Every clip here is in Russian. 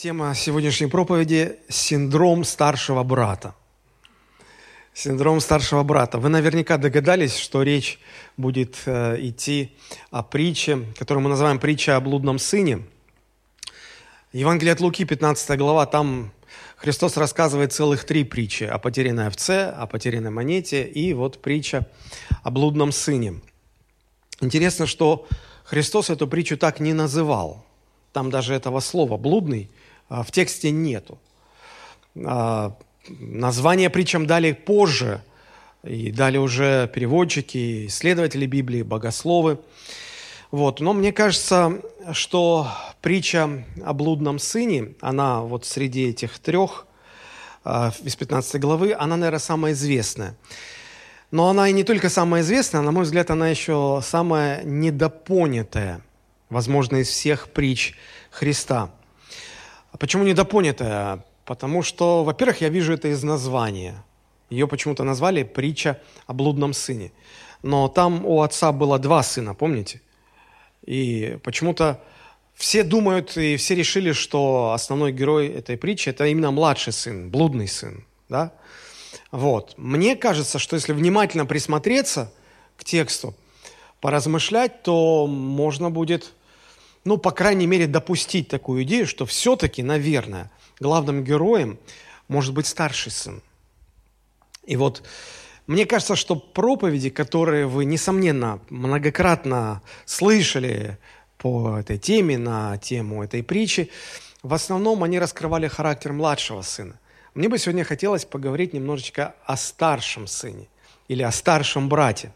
Тема сегодняшней проповеди – синдром старшего брата. Синдром старшего брата. Вы наверняка догадались, что речь будет идти о притче, которую мы называем «Притча о блудном сыне». Евангелие от Луки, 15 глава, там Христос рассказывает целых три притчи – о потерянной овце, о потерянной монете и вот притча о блудном сыне. Интересно, что Христос эту притчу так не называл. Там даже этого слова «блудный» в тексте нету. Название притчам дали позже, и дали уже переводчики, исследователи Библии, богословы. Вот. Но мне кажется, что притча о блудном сыне, она вот среди этих трех из 15 главы, она, наверное, самая известная. Но она и не только самая известная, на мой взгляд, она еще самая недопонятая, возможно, из всех притч Христа. Почему недопонятая? Потому что, во-первых, я вижу это из названия. Ее почему-то назвали «Притча о блудном сыне». Но там у отца было два сына, помните? И почему-то все думают и все решили, что основной герой этой притчи – это именно младший сын, блудный сын. Да? Вот. Мне кажется, что если внимательно присмотреться к тексту, поразмышлять, то можно будет, по крайней мере, допустить такую идею, что все-таки, наверное, главным героем может быть старший сын. И вот мне кажется, что проповеди, которые вы, несомненно, многократно слышали по этой теме, на тему этой притчи, в основном они раскрывали характер младшего сына. Мне бы сегодня хотелось поговорить немножечко о старшем сыне или о старшем брате.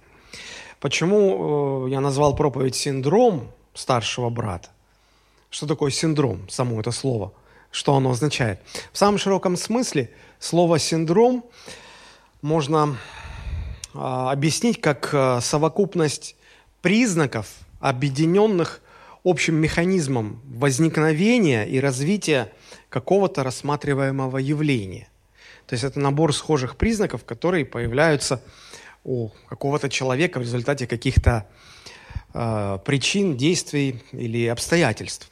Почему я назвал проповедь «Синдром старшего брата»? Что такое синдром, само это слово? Что оно означает? В самом широком смысле слово «синдром» можно объяснить как совокупность признаков, объединенных общим механизмом возникновения и развития какого-то рассматриваемого явления. То есть это набор схожих признаков, которые появляются у какого-то человека в результате каких-то причин, действий или обстоятельств.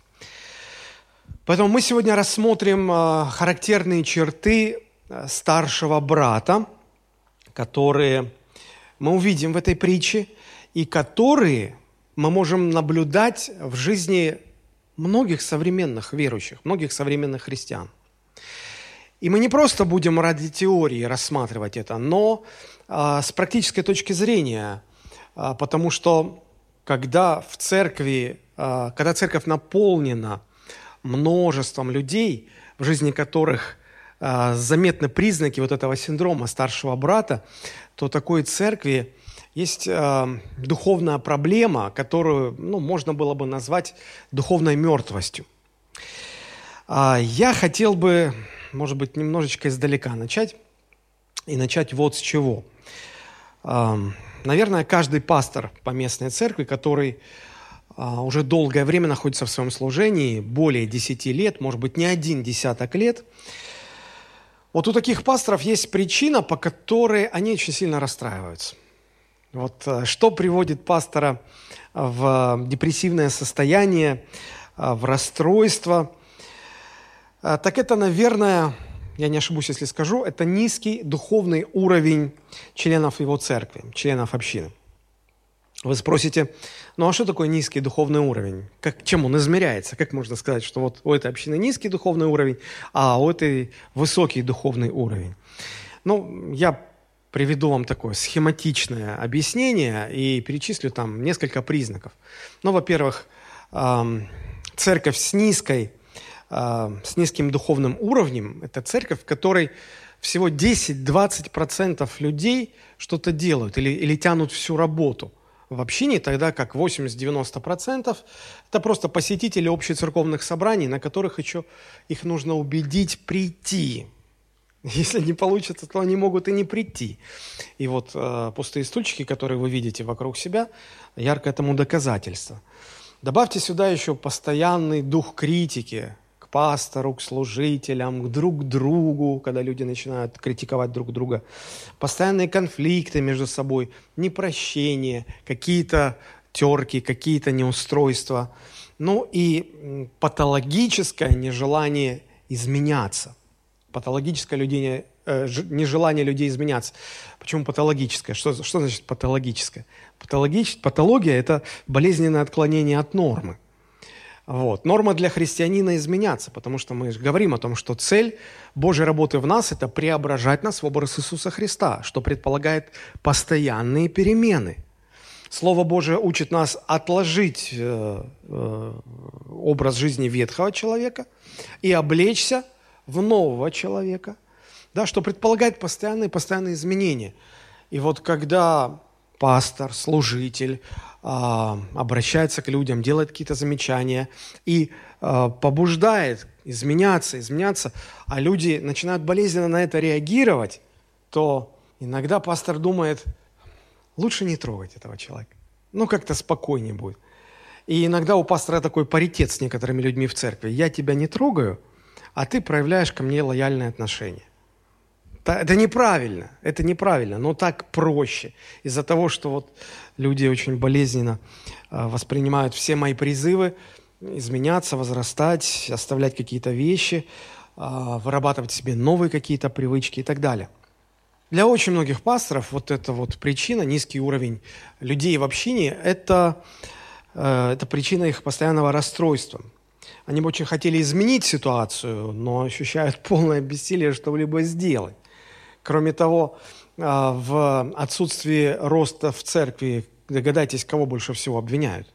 Поэтому мы сегодня рассмотрим характерные черты старшего брата, которые мы увидим в этой притче и которые мы можем наблюдать в жизни многих современных верующих, многих современных христиан. И мы не просто будем ради теории рассматривать это, но с практической точки зрения, потому что когда церковь наполнена множеством людей, в жизни которых заметны признаки вот этого синдрома старшего брата, то такой церкви есть духовная проблема, которую, можно было бы назвать духовной мертвостью. Я хотел бы, может быть, немножечко издалека начать, и начать вот с чего. Наверное, каждый пастор по местной церкви, который уже долгое время находится в своем служении, более 10 лет, может быть, не один десяток лет, вот у таких пасторов есть причина, по которой они очень сильно расстраиваются. Вот что приводит пастора в депрессивное состояние, в расстройство, так это, наверное, я не ошибусь, если скажу, это низкий духовный уровень членов его церкви, членов общины. Вы спросите, а что такое низкий духовный уровень? Чем он измеряется? Как можно сказать, что вот у этой общины низкий духовный уровень, а у этой высокий духовный уровень? Я приведу вам такое схематичное объяснение и перечислю там несколько признаков. Во-первых, церковь с низким духовным уровнем, это церковь, в которой всего 10-20% людей что-то делают или тянут всю работу в общине, тогда как 80-90% это просто посетители общецерковных собраний, на которых еще их нужно убедить прийти. Если не получится, то они могут и не прийти. И вот пустые стульчики, которые вы видите вокруг себя, ярко этому доказательство. Добавьте сюда еще постоянный дух критики к пастору, к служителям, друг к другу, когда люди начинают критиковать друг друга, постоянные конфликты между собой, непрощение, какие-то терки, какие-то неустройства, Ну и патологическое нежелание изменяться. Патологическое нежелание людей изменяться. Почему патологическое? Что значит патологическое? Патология – это болезненное отклонение от нормы. Вот. Норма для христианина изменяться, потому что мы говорим о том, что цель Божьей работы в нас – это преображать нас в образ Иисуса Христа, что предполагает постоянные перемены. Слово Божие учит нас отложить образ жизни ветхого человека и облечься в нового человека, да, что предполагает постоянные изменения. И вот когда пастор, служитель обращается к людям, делает какие-то замечания и побуждает изменяться, а люди начинают болезненно на это реагировать, то иногда пастор думает: лучше не трогать этого человека. Ну, как-то спокойнее будет. И иногда у пастора такой паритет с некоторыми людьми в церкви. Я тебя не трогаю, а ты проявляешь ко мне лояльное отношение. Это неправильно, но так проще. Из-за того, что вот люди очень болезненно воспринимают все мои призывы изменяться, возрастать, оставлять какие-то вещи, вырабатывать себе новые какие-то привычки и так далее. Для очень многих пасторов вот эта вот причина, низкий уровень людей в общине, это причина их постоянного расстройства. Они бы очень хотели изменить ситуацию, но ощущают полное бессилие что-либо сделать. Кроме того, в отсутствии роста в церкви, догадайтесь, кого больше всего обвиняют?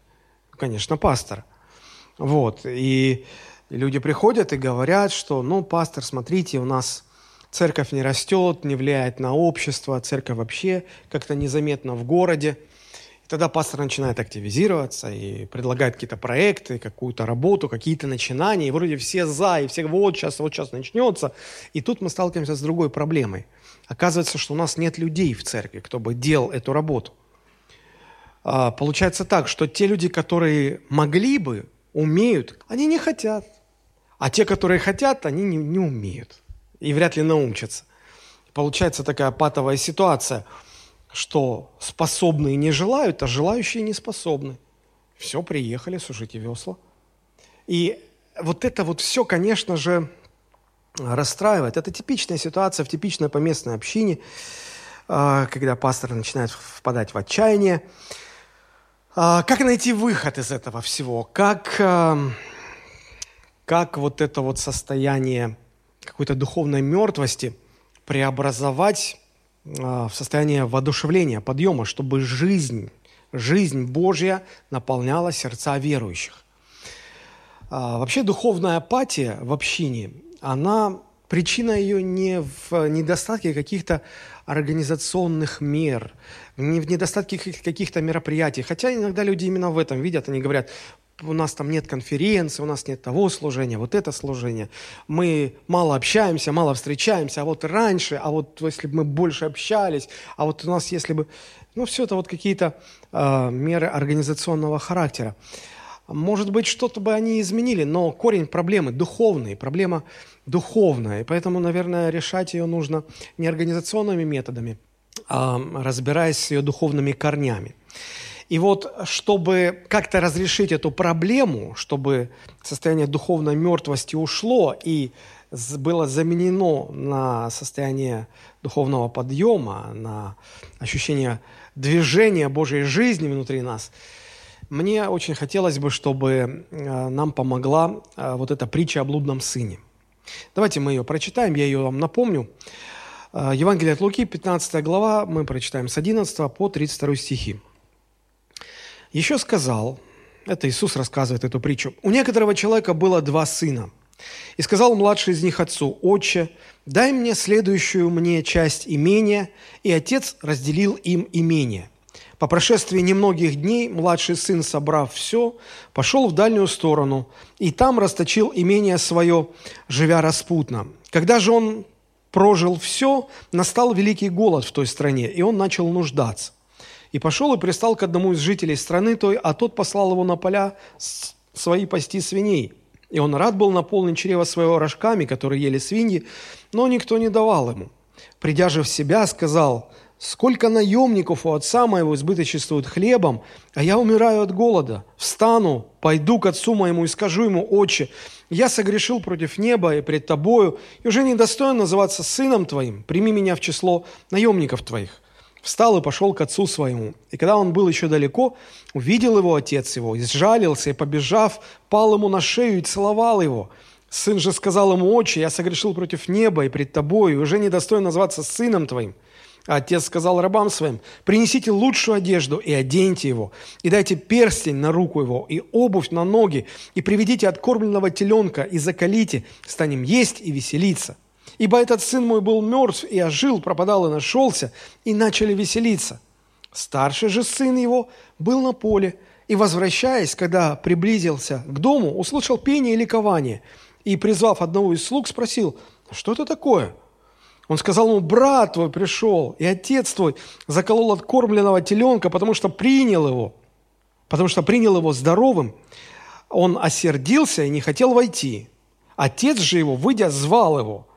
Конечно, пастора. Вот. И люди приходят и говорят, что, пастор, смотрите, у нас... Церковь не растет, не влияет на общество, церковь вообще как-то незаметна в городе. И тогда пастор начинает активизироваться и предлагает какие-то проекты, какую-то работу, какие-то начинания. И вроде все за, и все вот сейчас начнется. И тут мы сталкиваемся с другой проблемой. Оказывается, что у нас нет людей в церкви, кто бы делал эту работу. Получается так, что те люди, которые могли бы, умеют, они не хотят. А те, которые хотят, они не умеют. И вряд ли наумчатся. Получается такая патовая ситуация, что способные не желают, а желающие не способны. Все, приехали, сушите весла. И вот это вот все, конечно же, расстраивает. Это типичная ситуация в типичной поместной общине, когда пастор начинает впадать в отчаяние. Как найти выход из этого всего? Как вот это вот состояние какой-то духовной мертвости преобразовать в состояние воодушевления, подъема, чтобы жизнь Божья наполняла сердца верующих. Вообще духовная апатия в общине, причина ее не в недостатке каких-то организационных мер, не в недостатке каких-то мероприятий. Хотя иногда люди именно в этом видят, они говорят: у нас там нет конференции, у нас нет того служения, вот это служение. Мы мало общаемся, мало встречаемся, а вот раньше, а вот если бы мы больше общались, а вот у нас если бы... все это вот какие-то меры организационного характера. Может быть, что-то бы они изменили, но корень проблемы духовный, проблема духовная. И поэтому, наверное, решать ее нужно не организационными методами, а разбираясь с ее духовными корнями. И вот, чтобы как-то разрешить эту проблему, чтобы состояние духовной мертвости ушло и было заменено на состояние духовного подъема, на ощущение движения Божьей жизни внутри нас, мне очень хотелось бы, чтобы нам помогла вот эта притча о блудном сыне. Давайте мы ее прочитаем, я ее вам напомню. Евангелие от Луки, 15 глава, мы прочитаем с 11 по 32 стихи. Еще сказал, это Иисус рассказывает эту притчу, у некоторого человека было 2 сына. И сказал младший из них отцу: «Отче, дай мне следующую мне часть имения». И отец разделил им имение. По прошествии немногих дней младший сын, собрав все, пошел в дальнюю сторону и там расточил имение свое, живя распутно. Когда же он прожил все, настал великий голод в той стране, и он начал нуждаться. И пошел и пристал к одному из жителей страны той, а тот послал его на поля свои пасти свиней. И он рад был наполнить чрево своего рожками, которые ели свиньи, но никто не давал ему. Придя же в себя, сказал: Сколько наемников у отца моего избыточествуют хлебом, а я умираю от голода. Встану, пойду к отцу моему и скажу ему: Отче, я согрешил против неба и пред тобою, и уже не достоин называться сыном твоим, прими меня в число наемников твоих. Встал и пошел к отцу своему. И когда он был еще далеко, увидел его отец его, изжалился и, побежав, пал ему на шею и целовал его. Сын же сказал ему: Отче, я согрешил против неба и пред тобою, и уже не достоин назваться сыном твоим. А отец сказал рабам своим: принесите лучшую одежду и оденьте его, и дайте перстень на руку его, и обувь на ноги, и приведите откормленного теленка, и заколите, станем есть и веселиться. Ибо этот сын мой был мертв и ожил, пропадал и нашелся, и начали веселиться. Старший же сын его был на поле, и, возвращаясь, когда приблизился к дому, услышал пение и ликование, и, призвав одного из слуг, спросил: что это такое? Он сказал ему: брат твой пришел, и отец твой заколол откормленного теленка, потому что принял его здоровым. Он осердился и не хотел войти. Отец же его, выйдя, звал его.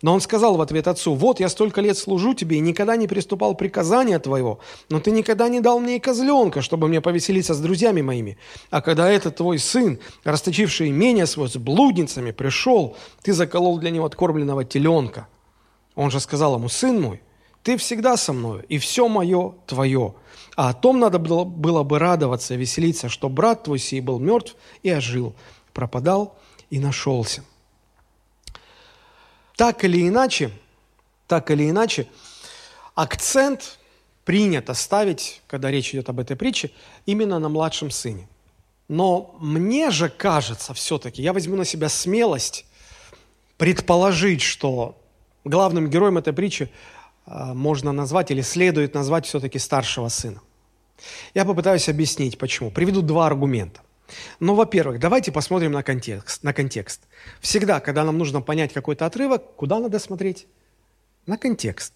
Но он сказал в ответ отцу: вот я столько лет служу тебе и никогда не приступал приказания твоего, но ты никогда не дал мне и козленка, чтобы мне повеселиться с друзьями моими. А когда этот твой сын, расточивший имение свое с блудницами, пришел, ты заколол для него откормленного теленка. Он же сказал ему: сын мой, ты всегда со мною, и все мое твое. А о том надо было бы радоваться и веселиться, что брат твой сей был мертв и ожил, пропадал и нашелся. Так или иначе, акцент принято ставить, когда речь идет об этой притче, именно на младшем сыне. Но мне же кажется все-таки, я возьму на себя смелость предположить, что главным героем этой притчи можно назвать или следует назвать все-таки старшего сына. Я попытаюсь объяснить, почему. Приведу два аргумента. Но, во-первых, давайте посмотрим на контекст. Всегда, когда нам нужно понять какой-то отрывок, куда надо смотреть? На контекст.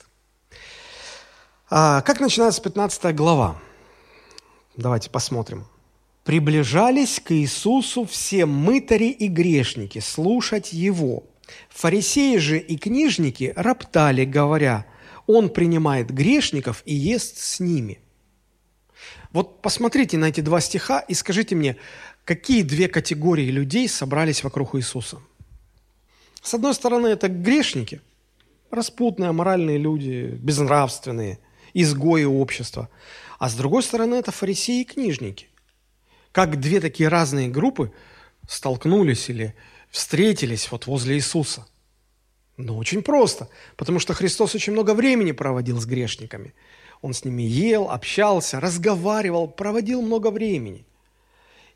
Как начинается 15 глава? Давайте посмотрим. «Приближались к Иисусу все мытари и грешники слушать Его. Фарисеи же и книжники роптали, говоря: Он принимает грешников и ест с ними». Вот посмотрите на эти два стиха и скажите мне, какие две категории людей собрались вокруг Иисуса? С одной стороны, это грешники, распутные, аморальные люди, безнравственные, изгои общества. А с другой стороны, это фарисеи и книжники. Как две такие разные группы столкнулись или встретились вот возле Иисуса? Ну, очень просто, потому что Христос очень много времени проводил с грешниками. Он с ними ел, общался, разговаривал, проводил много времени.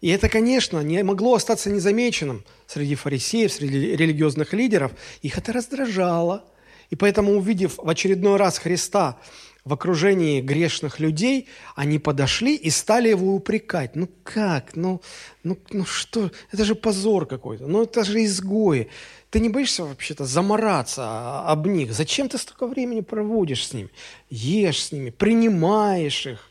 И это, конечно, не могло остаться незамеченным среди фарисеев, среди религиозных лидеров. Их это раздражало. И поэтому, увидев в очередной раз Христа в окружении грешных людей, они подошли и стали его упрекать. Ну как? Ну что? Это же позор какой-то. Ну это же изгои. Ты не боишься вообще-то замараться об них? Зачем ты столько времени проводишь с ними? Ешь с ними, принимаешь их.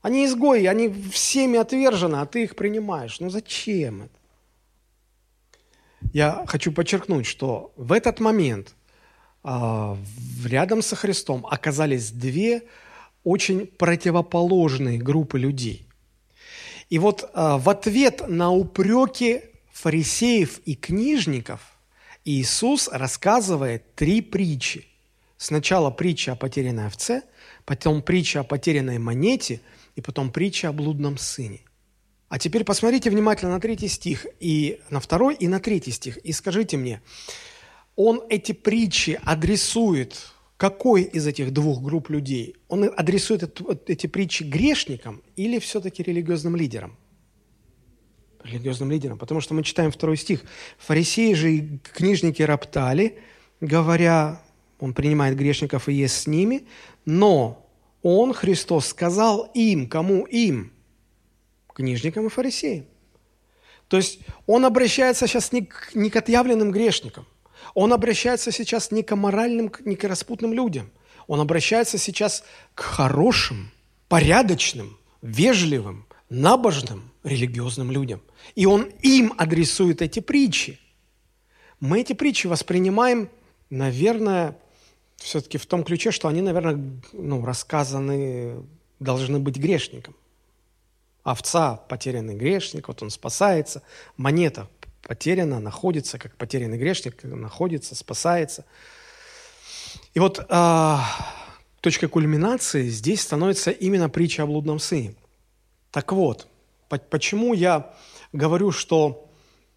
Они изгои, они всеми отвержены, а ты их принимаешь. Ну зачем это? Я хочу подчеркнуть, что в этот момент рядом со Христом оказались две очень противоположные группы людей. И вот в ответ на упреки фарисеев и книжников Иисус рассказывает три притчи. Сначала притча о потерянной овце, потом притча о потерянной монете и потом притча о блудном сыне. А теперь посмотрите внимательно на 3 стих, и на 2 и на 3 стих, и скажите мне, он эти притчи адресует какой из этих двух групп людей? Он адресует эти притчи грешникам или все-таки религиозным лидерам? Религиозным лидерам, потому что мы читаем 2 стих. «Фарисеи же и книжники роптали, говоря: Он принимает грешников и ест с ними, но Он, Христос, сказал им». Кому им? Книжникам и фарисеям. То есть Он обращается сейчас не к отъявленным грешникам. Он обращается сейчас не к аморальным, не к распутным людям. Он обращается сейчас к хорошим, порядочным, вежливым, набожным, религиозным людям. И он им адресует эти притчи. Мы эти притчи воспринимаем, наверное, все-таки в том ключе, что они, наверное, рассказаны, должны быть грешником. Овца – потерянный грешник, вот он спасается. Монета потеряна, находится, как потерянный грешник, находится, спасается. И вот точкой кульминации здесь становится именно притча о блудном сыне. Так вот, почему я говорю, что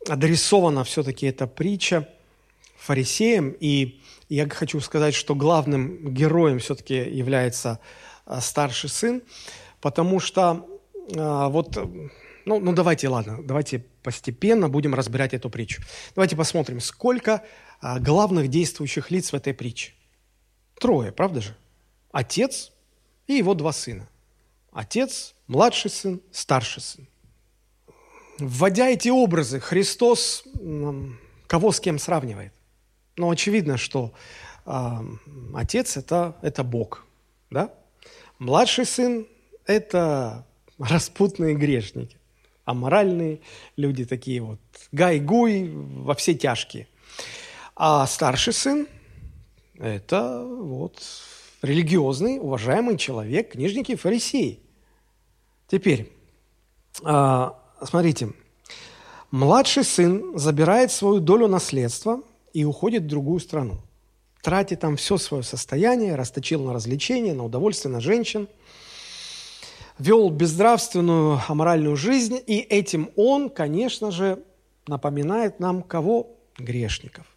адресована все-таки эта притча фарисеям, и я хочу сказать, что главным героем все-таки является старший сын, потому что давайте постепенно будем разбирать эту притчу. Давайте посмотрим, сколько главных действующих лиц в этой притче. 3, правда же? Отец и его 2 сына. Отец, младший сын, старший сын. Вводя эти образы, Христос кого с кем сравнивает? Очевидно, что отец – это Бог, да? Младший сын – это распутные грешники, аморальные люди такие вот, гай-гуй, во все тяжкие. А старший сын – это религиозный, уважаемый человек, книжники и фарисеи. Теперь, смотрите, младший сын забирает свою долю наследства и уходит в другую страну. Тратит там все свое состояние, расточил на развлечения, на удовольствие, на женщин. Вел безнравственную, аморальную жизнь, и этим он, конечно же, напоминает нам кого? Грешников.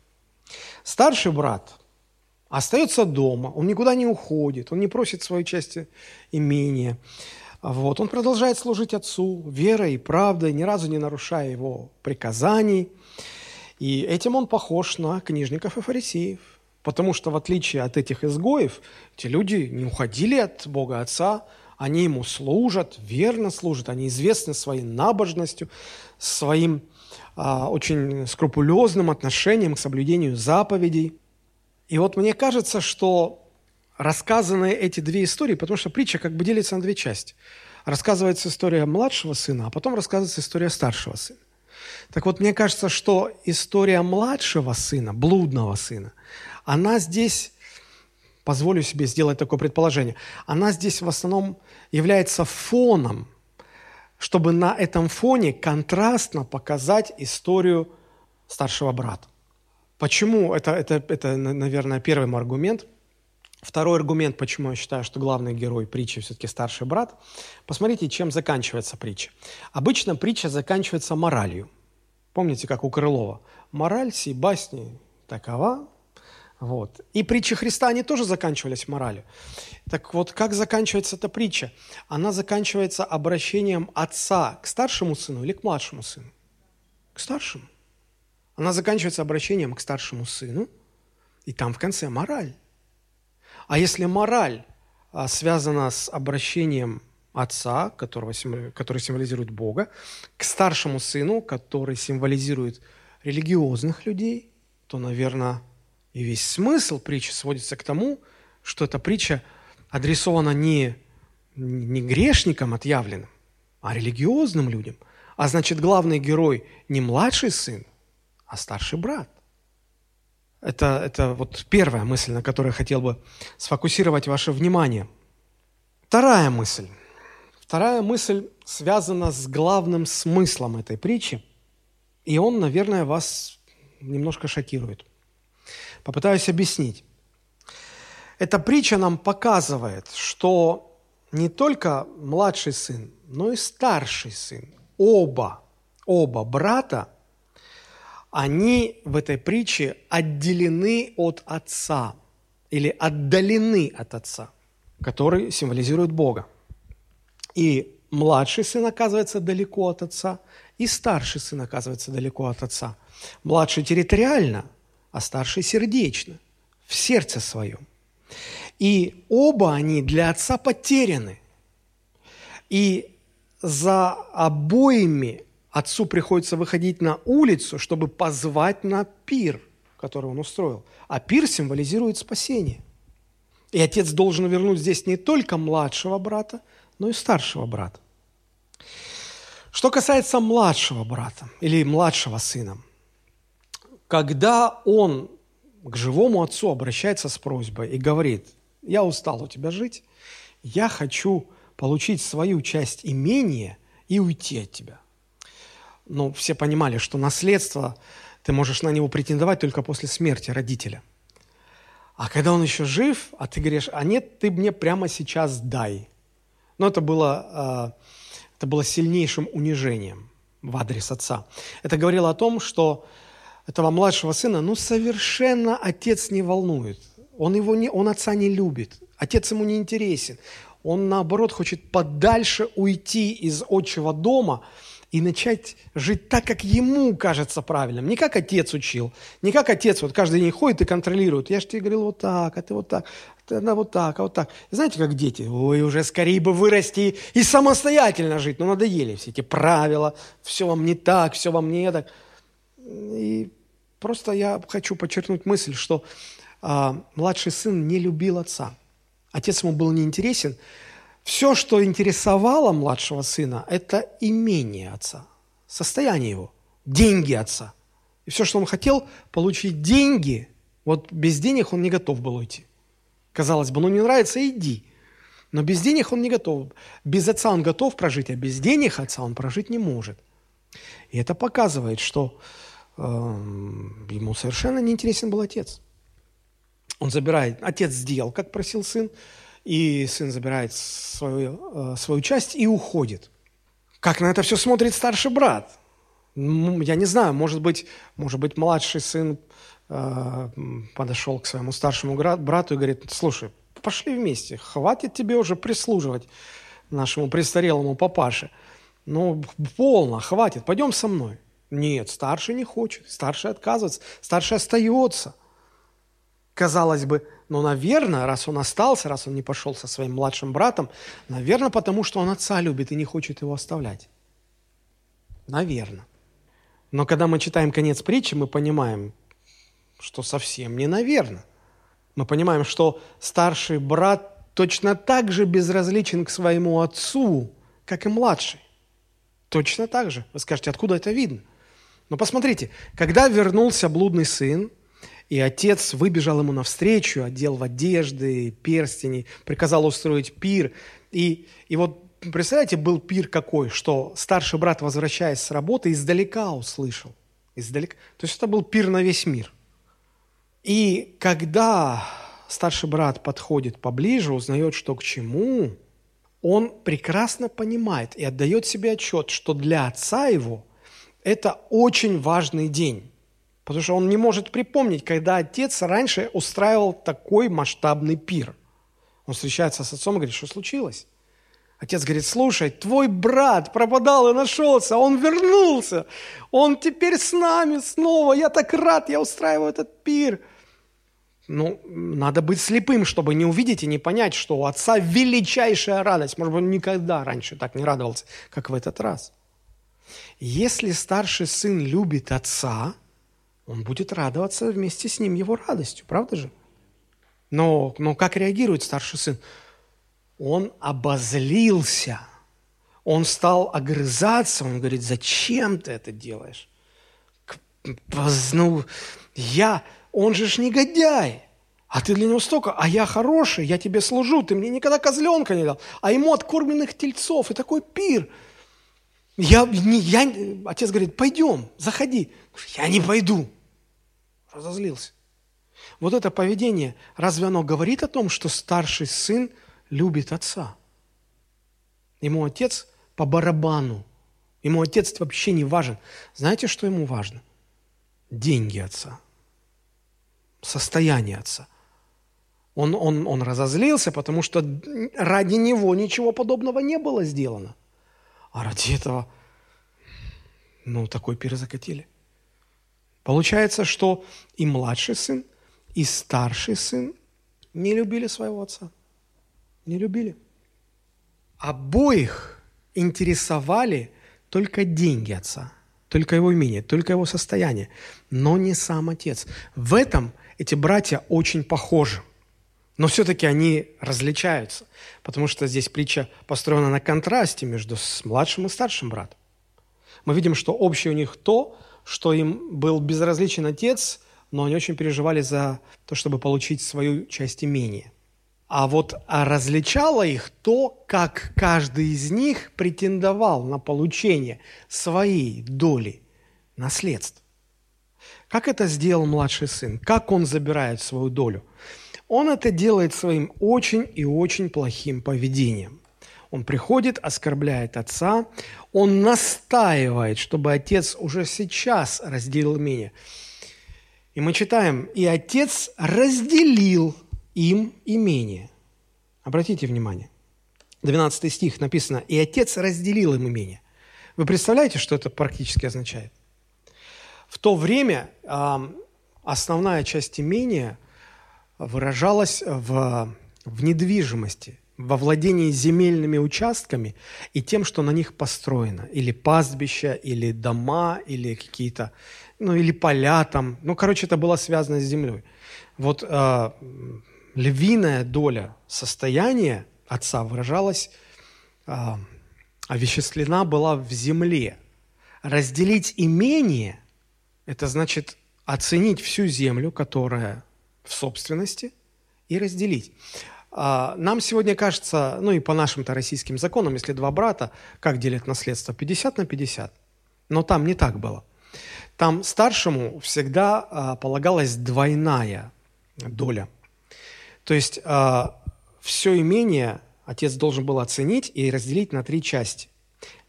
Старший брат остается дома, он никуда не уходит, он не просит своей части имения. Он продолжает служить отцу верой и правдой, ни разу не нарушая его приказаний. И этим он похож на книжников и фарисеев. Потому что, в отличие от этих изгоев, те люди не уходили от Бога Отца, они ему служат, верно служат, они известны своей набожностью, своим очень скрупулезным отношением к соблюдению заповедей. И мне кажется, что рассказаны эти 2 истории, потому что притча как бы делится на 2 части. Рассказывается история младшего сына, а потом рассказывается история старшего сына. Так вот, мне кажется, что история младшего сына, блудного сына, она здесь, позволю себе сделать такое предположение, она здесь в основном является фоном, чтобы на этом фоне контрастно показать историю старшего брата. Почему? Это наверное, первый мой аргумент. Второй аргумент, почему я считаю, что главный герой притчи все-таки старший брат. Посмотрите, чем заканчивается притча. Обычно притча заканчивается моралью. Помните, как у Крылова? Мораль сей басни такова. И притчи Христа, они тоже заканчивались моралью. Так вот, как заканчивается эта притча? Она заканчивается обращением отца к старшему сыну или к младшему сыну? К старшему. Она заканчивается обращением к старшему сыну, и там в конце мораль. А если мораль связана с обращением отца, который символизирует Бога, к старшему сыну, который символизирует религиозных людей, то, наверное, и весь смысл притчи сводится к тому, что эта притча адресована не грешникам отъявленным, а религиозным людям. А значит, главный герой не младший сын, а старший брат. Это первая мысль, на которой я хотел бы сфокусировать ваше внимание. Вторая мысль. Вторая мысль связана с главным смыслом этой притчи, и он, наверное, вас немножко шокирует. Попытаюсь объяснить. Эта притча нам показывает, что не только младший сын, но и старший сын, оба брата, они в этой притче отделены от отца или отдалены от отца, который символизирует Бога. И младший сын оказывается далеко от отца, и старший сын оказывается далеко от отца. Младший территориально, а старший сердечно, в сердце своем. И оба они для отца потеряны. И за обоими отцу приходится выходить на улицу, чтобы позвать на пир, который он устроил. А пир символизирует спасение. И отец должен вернуть здесь не только младшего брата, но и старшего брата. Что касается младшего брата или младшего сына, когда он к живому отцу обращается с просьбой и говорит: «Я устал у тебя жить, я хочу получить свою часть имения и уйти от тебя». Но все понимали, что наследство, ты можешь на него претендовать только после смерти родителя. А когда он еще жив, а ты говоришь: «А нет, ты мне прямо сейчас дай». Но это было сильнейшим унижением в адрес отца. Это говорило о том, что этого младшего сына, совершенно отец не волнует. Он отца не любит, отец ему не интересен. Он, наоборот, хочет подальше уйти из отчего дома и начать жить так, как ему кажется правильным. Не как отец учил, не как отец вот каждый день ходит и контролирует. Я же тебе говорил вот так, а ты вот так, а вот так, а вот так. И знаете, как дети? Ой, уже скорее бы вырасти и самостоятельно жить. Но надоели все эти правила, все вам не так, все вам не так. И просто я хочу подчеркнуть мысль, что младший сын не любил отца. Отец ему был неинтересен. Все, что интересовало младшего сына, это имение отца, состояние его, деньги отца. И все, что он хотел, получить деньги, вот без денег он не готов был уйти. Казалось бы, не нравится, иди. Но без денег он не готов. Без отца он готов прожить, а без денег отца он прожить не может. И это показывает, что ему совершенно неинтересен был отец. Он забирает, отец сделал, как просил сын, и сын забирает свою часть и уходит. Как на это все смотрит старший брат? Я не знаю, может быть младший сын подошел к своему старшему брату и говорит: «Слушай, пошли вместе, хватит тебе уже прислуживать нашему престарелому папаше. Полно, хватит, пойдем со мной». Нет, старший не хочет, старший отказывается, старший остается. Казалось бы, наверное, раз он остался, раз он не пошел со своим младшим братом, наверное, потому что он отца любит и не хочет его оставлять. Наверное. Но когда мы читаем конец притчи, мы понимаем, что совсем не наверное. Мы понимаем, что старший брат точно так же безразличен к своему отцу, как и младший. Точно так же. Вы скажете: откуда это видно? Но посмотрите, когда вернулся блудный сын, и отец выбежал ему навстречу, одел в одежды, перстени, приказал устроить пир. И вот, представляете, был пир какой, что старший брат, возвращаясь с работы, издалека услышал. Издалека. То есть это был пир на весь мир. И когда старший брат подходит поближе, узнает, что к чему, он прекрасно понимает и отдает себе отчет, что для отца его это очень важный день. Потому что он не может припомнить, когда отец раньше устраивал такой масштабный пир. Он встречается с отцом и говорит: что случилось? Отец говорит: слушай, твой брат пропадал и нашелся, он вернулся, он теперь с нами снова, я так рад, я устраиваю этот пир. Надо быть слепым, чтобы не увидеть и не понять, что у отца величайшая радость. Может быть, он никогда раньше так не радовался, как в этот раз. Если старший сын любит отца, он будет радоваться вместе с ним его радостью, правда же? Но как реагирует старший сын? Он обозлился, он стал огрызаться, он говорит: зачем ты это делаешь? Он же ж негодяй, а ты для него столько, а я хороший, я тебе служу, ты мне никогда козленка не дал, а ему откормленных тельцов и такой пир. Отец говорит: пойдем, заходи. Я не пойду. Разозлился. Вот это поведение, разве оно говорит о том, что старший сын любит отца? Ему отец по барабану. Ему отец вообще не важен. Знаете, что ему важно? Деньги отца. Состояние отца. Он разозлился, потому что ради него ничего подобного не было сделано. А ради этого, такой пир закатили. Получается, что и младший сын, и старший сын не любили своего отца. Не любили. Обоих интересовали только деньги отца, только его имение, только его состояние, но не сам отец. В этом эти братья очень похожи. Но все-таки они различаются, потому что здесь притча построена на контрасте между младшим и старшим братом. Мы видим, что общее у них то, что им был безразличен отец, но они очень переживали за то, чтобы получить свою часть имения. А вот различало их то, как каждый из них претендовал на получение своей доли наследства. Как это сделал младший сын? Как он забирает свою долю? Он это делает своим очень и очень плохим поведением. Он приходит, оскорбляет отца, он настаивает, чтобы отец уже сейчас разделил имение. И мы читаем, и отец разделил им имение. Обратите внимание, 12 стих написано, и отец разделил им имение. Вы представляете, что это практически означает? В то время основная часть имения выражалась в недвижимости, во владении земельными участками и тем, что на них построено. Или пастбища, или дома, или какие-то, или поля там. Это было связано с землей. Вот львиная доля состояния отца выражалась, овеществлена была в земле. Разделить имение – это значит оценить всю землю, которая в собственности, и разделить. Нам сегодня кажется, и по нашим-то российским законам, если два брата, как делят наследство? 50 на 50. Но там не так было. Там старшему всегда полагалась двойная доля. То есть все имение отец должен был оценить и разделить на три части.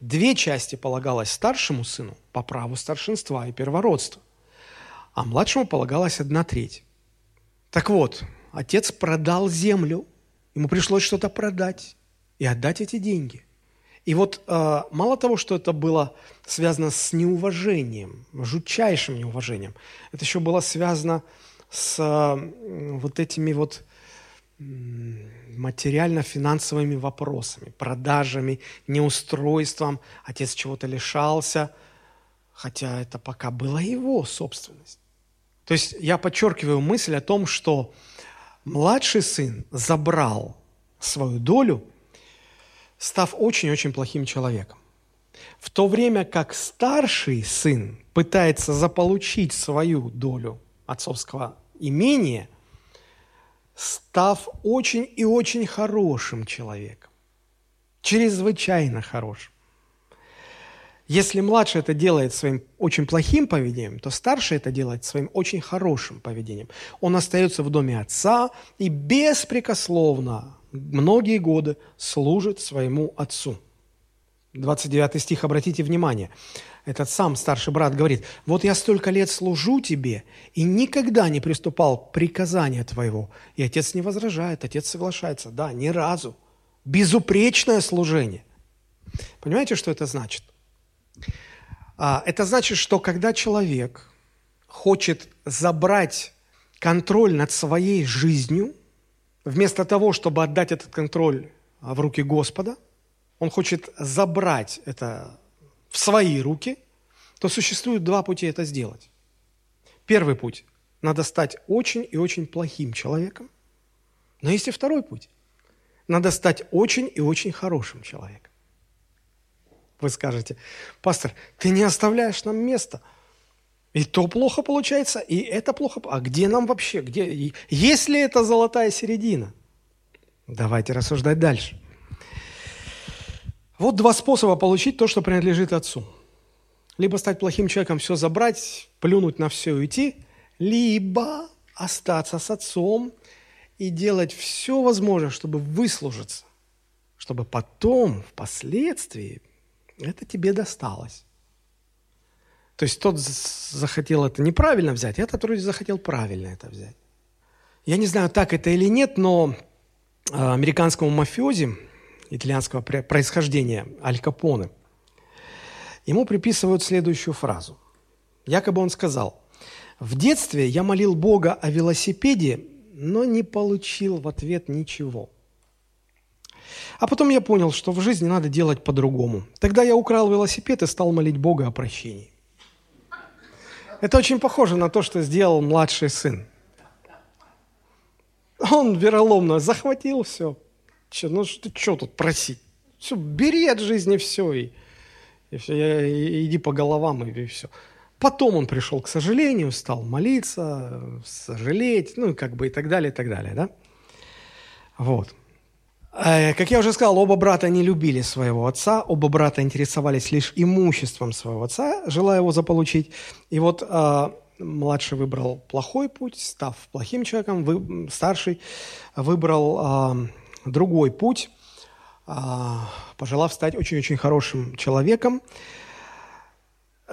Две части полагалось старшему сыну по праву старшинства и первородства, а младшему полагалась одна треть. Так вот, отец продал землю, ему пришлось что-то продать и отдать эти деньги. И вот мало того, что это было связано с неуважением, жутчайшим неуважением, это еще было связано с этими материально-финансовыми вопросами, продажами, неустройством. Отец чего-то лишался, хотя это пока была его собственность. То есть я подчеркиваю мысль о том, что младший сын забрал свою долю, став очень-очень плохим человеком. В то время как старший сын пытается заполучить свою долю отцовского имения, став очень и очень хорошим человеком, чрезвычайно хорошим. Если младший это делает своим очень плохим поведением, то старший это делает своим очень хорошим поведением. Он остается в доме отца и беспрекословно многие годы служит своему отцу. 29 стих, обратите внимание, этот сам старший брат говорит, «Вот я столько лет служу тебе и никогда не приступал к приказанию твоего». И отец не возражает, отец соглашается. Да, ни разу. Безупречное служение. Понимаете, что это значит? Это значит, что когда человек хочет забрать контроль над своей жизнью, вместо того, чтобы отдать этот контроль в руки Господа, он хочет забрать это в свои руки, то существует два пути это сделать. Первый путь – надо стать очень и очень плохим человеком. Но есть и второй путь – надо стать очень и очень хорошим человеком. Вы скажете, пастор, ты не оставляешь нам места. И то плохо получается, и это плохо. А где нам вообще? Где? Есть ли это золотая середина? Давайте рассуждать дальше. Вот два способа получить то, что принадлежит отцу. Либо стать плохим человеком, все забрать, плюнуть на все и уйти, либо остаться с отцом и делать все возможное, чтобы выслужиться, чтобы потом, впоследствии, это тебе досталось. То есть тот захотел это неправильно взять, а этот вроде захотел правильно это взять. Я не знаю, так это или нет, но американскому мафиози итальянского происхождения Аль Капоне ему приписывают следующую фразу. Якобы он сказал, «В детстве я молил Бога о велосипеде, но не получил в ответ ничего». А потом я понял, что в жизни надо делать по-другому. Тогда я украл велосипед и стал молить Бога о прощении. Это очень похоже на то, что сделал младший сын. Он вероломно захватил все. Что тут просить? Все, бери от жизни все, и иди по головам, и все. Потом он пришел к сожалению, стал молиться, сожалеть, ну, как бы и так далее, да? Вот. Как я уже сказал, оба брата не любили своего отца, оба брата интересовались лишь имуществом своего отца, желая его заполучить. И вот младший выбрал плохой путь, став плохим человеком, старший выбрал другой путь, пожелав стать очень-очень хорошим человеком.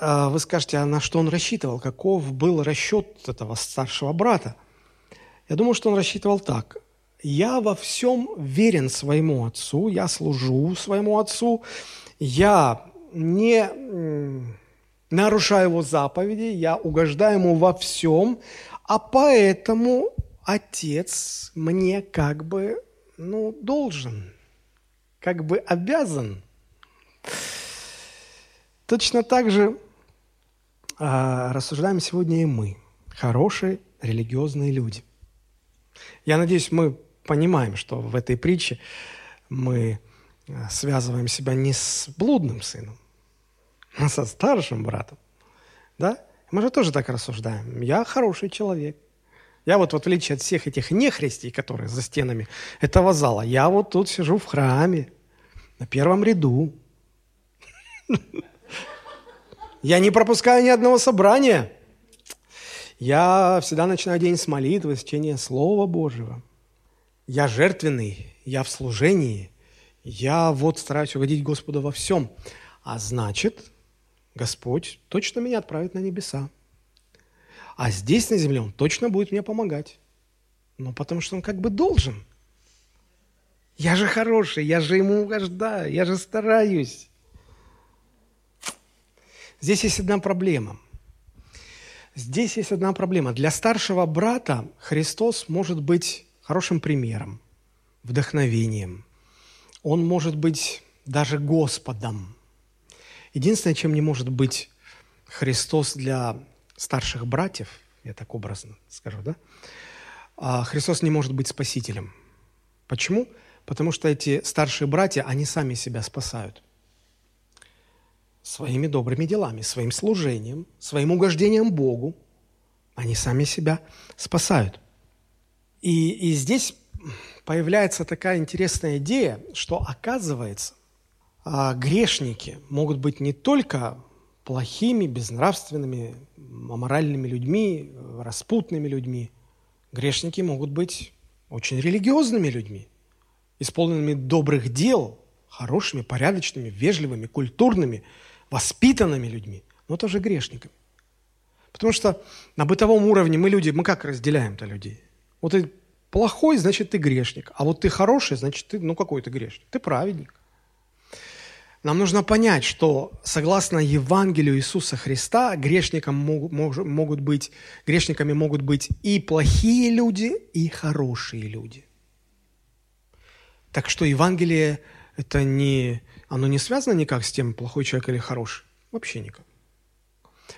Вы скажете, а на что он рассчитывал? Каков был расчет этого старшего брата? Я думаю, что он рассчитывал так. Я во всем верен своему отцу, я служу своему отцу, я не нарушаю его заповеди, я угождаю ему во всем, а поэтому отец мне как бы, ну, должен, как бы обязан. Точно так же рассуждаем сегодня и мы, хорошие религиозные люди. Я надеюсь, мы понимаем, что в этой притче мы связываем себя не с блудным сыном, а со старшим братом. Да? Мы же тоже так рассуждаем. Я хороший человек. Я вот в отличие от всех этих нехристей, которые за стенами этого зала, я вот тут сижу в храме, на первом ряду. Я не пропускаю ни одного собрания. Я всегда начинаю день с молитвы, с чтения Слова Божьего. Я жертвенный, я в служении. Я вот стараюсь угодить Господу во всем. А значит, Господь точно меня отправит на небеса. А здесь, на земле, Он точно будет мне помогать. Ну, потому что Он как бы должен. Я же хороший, я же Ему угождаю, я же стараюсь. Здесь есть одна проблема. Здесь есть одна проблема. Для старшего брата Христос может быть хорошим примером, вдохновением. Он может быть даже Господом. Единственное, чем не может быть Христос для старших братьев, я так образно скажу, да? Христос не может быть спасителем. Почему? Потому что эти старшие братья, они сами себя спасают. Своими добрыми делами, своим служением, своим угождением Богу. Они сами себя спасают. И здесь появляется такая интересная идея, что, оказывается, грешники могут быть не только плохими, безнравственными, аморальными людьми, распутными людьми. Грешники могут быть очень религиозными людьми, исполненными добрых дел, хорошими, порядочными, вежливыми, культурными, воспитанными людьми, но тоже грешниками. Потому что на бытовом уровне мы как разделяем-то людей? Вот ты плохой, значит, ты грешник, а вот ты хороший, значит, ты, ну, какой ты грешник? Ты праведник. Нам нужно понять, что согласно Евангелию Иисуса Христа грешниками могут быть и плохие люди, и хорошие люди. Так что Евангелие, оно не связано никак с тем, плохой человек или хороший. Вообще никак.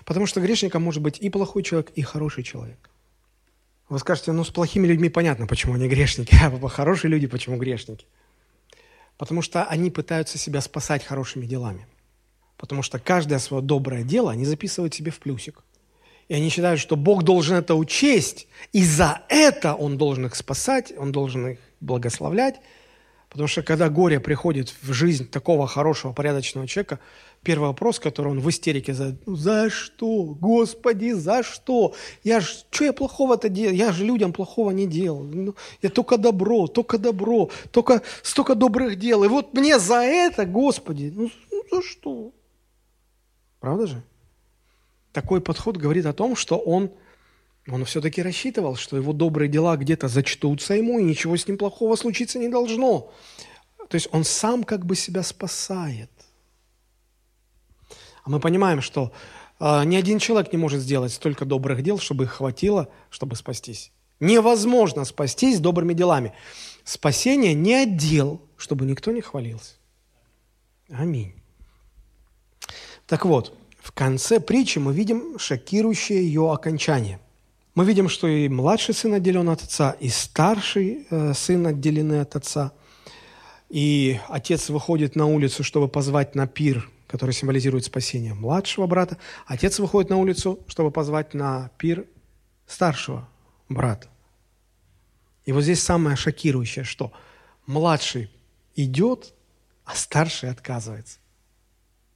Потому что грешником может быть и плохой человек, и хороший человек. Вы скажете, ну, с плохими людьми понятно, почему они грешники, а хорошие люди почему грешники? Потому что они пытаются себя спасать хорошими делами. Потому что каждое свое доброе дело они записывают себе в плюсик. И они считают, что Бог должен это учесть, и за это Он должен их спасать, Он должен их благословлять. Потому что когда горе приходит в жизнь такого хорошего, порядочного человека, первый вопрос, который он в истерике задает, «За что? Господи, за что? Что я плохого-то делал? Я же людям плохого не делал. Я только добро, только столько добрых дел. И вот мне за это, Господи, за что?» Правда же? Такой подход говорит о том, что он все-таки рассчитывал, что его добрые дела где-то зачтутся ему, и ничего с ним плохого случиться не должно. То есть он сам как бы себя спасает. А мы понимаем, что ни один человек не может сделать столько добрых дел, чтобы их хватило, чтобы спастись. Невозможно спастись добрыми делами. Спасение не от дел, чтобы никто не хвалился. Аминь. Так вот, в конце притчи мы видим шокирующее ее окончание. Мы видим, что и младший сын отделен от отца, и старший сын отделены от отца. И отец выходит на улицу, чтобы позвать на пир, который символизирует спасение младшего брата, отец выходит на улицу, чтобы позвать на пир старшего брата. И вот здесь самое шокирующее, что младший идет, а старший отказывается.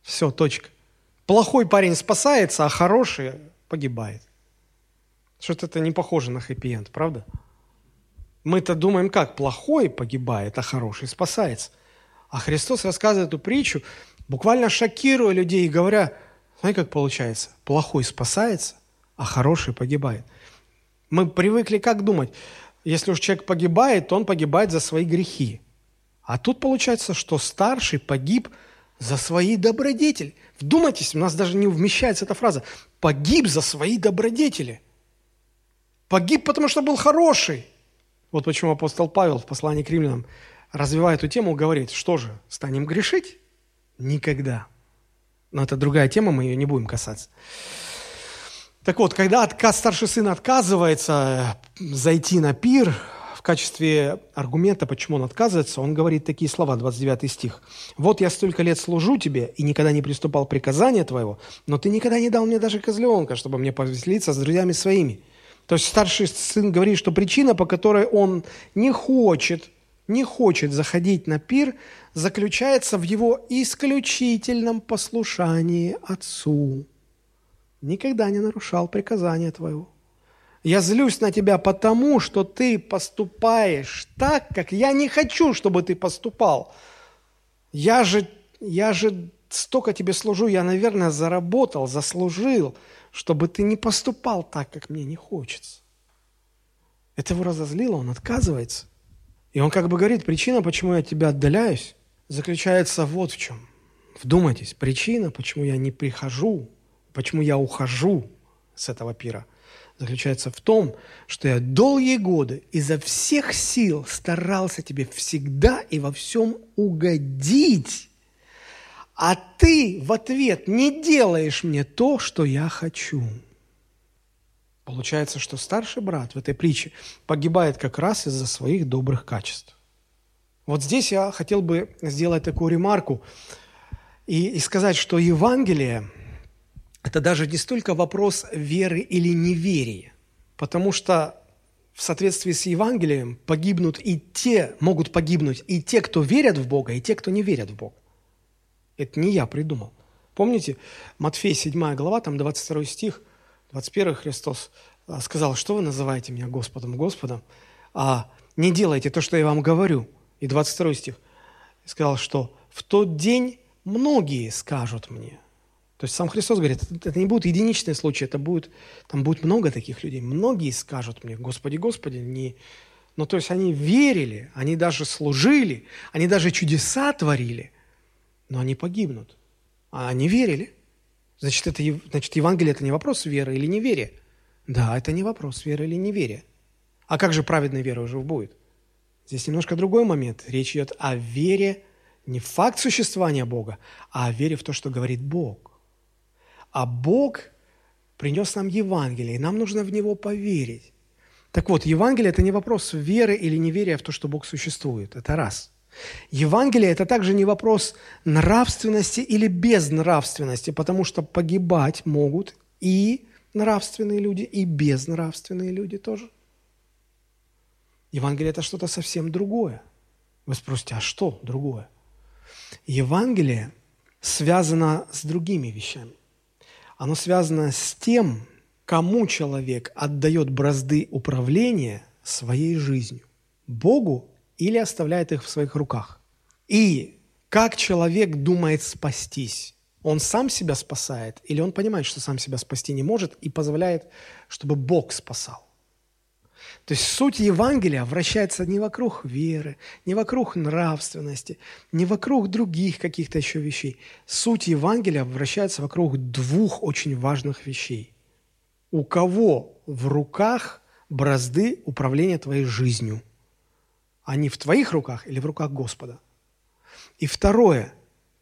Все, точка. Плохой парень спасается, а хороший погибает. Что-то это не похоже на хэппи-энд, правда? Мы-то думаем, как плохой погибает, а хороший спасается. А Христос рассказывает эту притчу, буквально шокируя людей и говоря, смотри, как получается, плохой спасается, а хороший погибает. Мы привыкли как думать? Если уж человек погибает, то он погибает за свои грехи. А тут получается, что старший погиб за свои добродетели. Вдумайтесь, у нас даже не вмещается эта фраза. Погиб за свои добродетели. Погиб, потому что был хороший. Вот почему апостол Павел в послании к римлянам, развивая эту тему, говорит, что же, станем грешить? Никогда. Но это другая тема, мы ее не будем касаться. Так вот, когда старший сын отказывается зайти на пир, в качестве аргумента, почему он отказывается, он говорит такие слова, 29 стих. «Вот я столько лет служу тебе и никогда не приступал к приказанию твоего, но ты никогда не дал мне даже козленка, чтобы мне повеселиться с друзьями своими». То есть старший сын говорит, что причина, по которой он не хочет заходить на пир, заключается в его исключительном послушании отцу. Никогда не нарушал приказания твоего. Я злюсь на тебя потому, что ты поступаешь так, как я не хочу, чтобы ты поступал. Я же столько тебе служу, я, наверное, заслужил, чтобы ты не поступал так, как мне не хочется. Это его разозлило, он отказывается. И он как бы говорит, причина, почему я от тебя отдаляюсь, заключается вот в чем. Вдумайтесь, причина, почему я не прихожу, почему я ухожу с этого пира, заключается в том, что я долгие годы изо всех сил старался тебе всегда и во всем угодить, а ты в ответ не делаешь мне то, что я хочу. Получается, что старший брат в этой притче погибает как раз из-за своих добрых качеств. Вот здесь я хотел бы сделать такую ремарку и сказать, что Евангелие это даже не столько вопрос веры или неверия, потому что в соответствии с Евангелием могут погибнуть и те, кто верят в Бога, и те, кто не верят в Бога. Это не я придумал. Помните, Матфей 7 глава, там 22 стих, 21 Христос сказал, что вы называете меня Господом, Господом, а не делайте то, что я вам говорю. И 22 стих сказал, что в тот день многие скажут мне. То есть сам Христос говорит, это не будут единичные случаи, там будет много таких людей. Многие скажут мне, Господи, Господи, не... Ну, то есть они верили, они даже служили, они даже чудеса творили, но они погибнут. А они верили. Значит, Евангелие – это не вопрос веры или неверия. Да, это не вопрос веры или неверия. А как же праведной верой жив будет? Здесь немножко другой момент. Речь идет о вере, не в факт существования Бога, а о вере в то, что говорит Бог. А Бог принес нам Евангелие, и нам нужно в него поверить. Так вот, Евангелие – это не вопрос веры или неверия в то, что Бог существует. Это раз. Евангелие – это также не вопрос нравственности или безнравственности, потому что погибать могут и нравственные люди, и безнравственные люди тоже. Евангелие – это что-то совсем другое. Вы спросите, а что другое? Евангелие связано с другими вещами. Оно связано с тем, кому человек отдает бразды управления своей жизнью, Богу или оставляет их в своих руках. И как человек думает спастись? Он сам себя спасает или он понимает, что сам себя спасти не может и позволяет, чтобы Бог спасал? То есть суть Евангелия вращается не вокруг веры, не вокруг нравственности, не вокруг других каких-то еще вещей. Суть Евангелия вращается вокруг двух очень важных вещей. У кого в руках бразды управления твоей жизнью? Они в твоих руках или в руках Господа? И второе,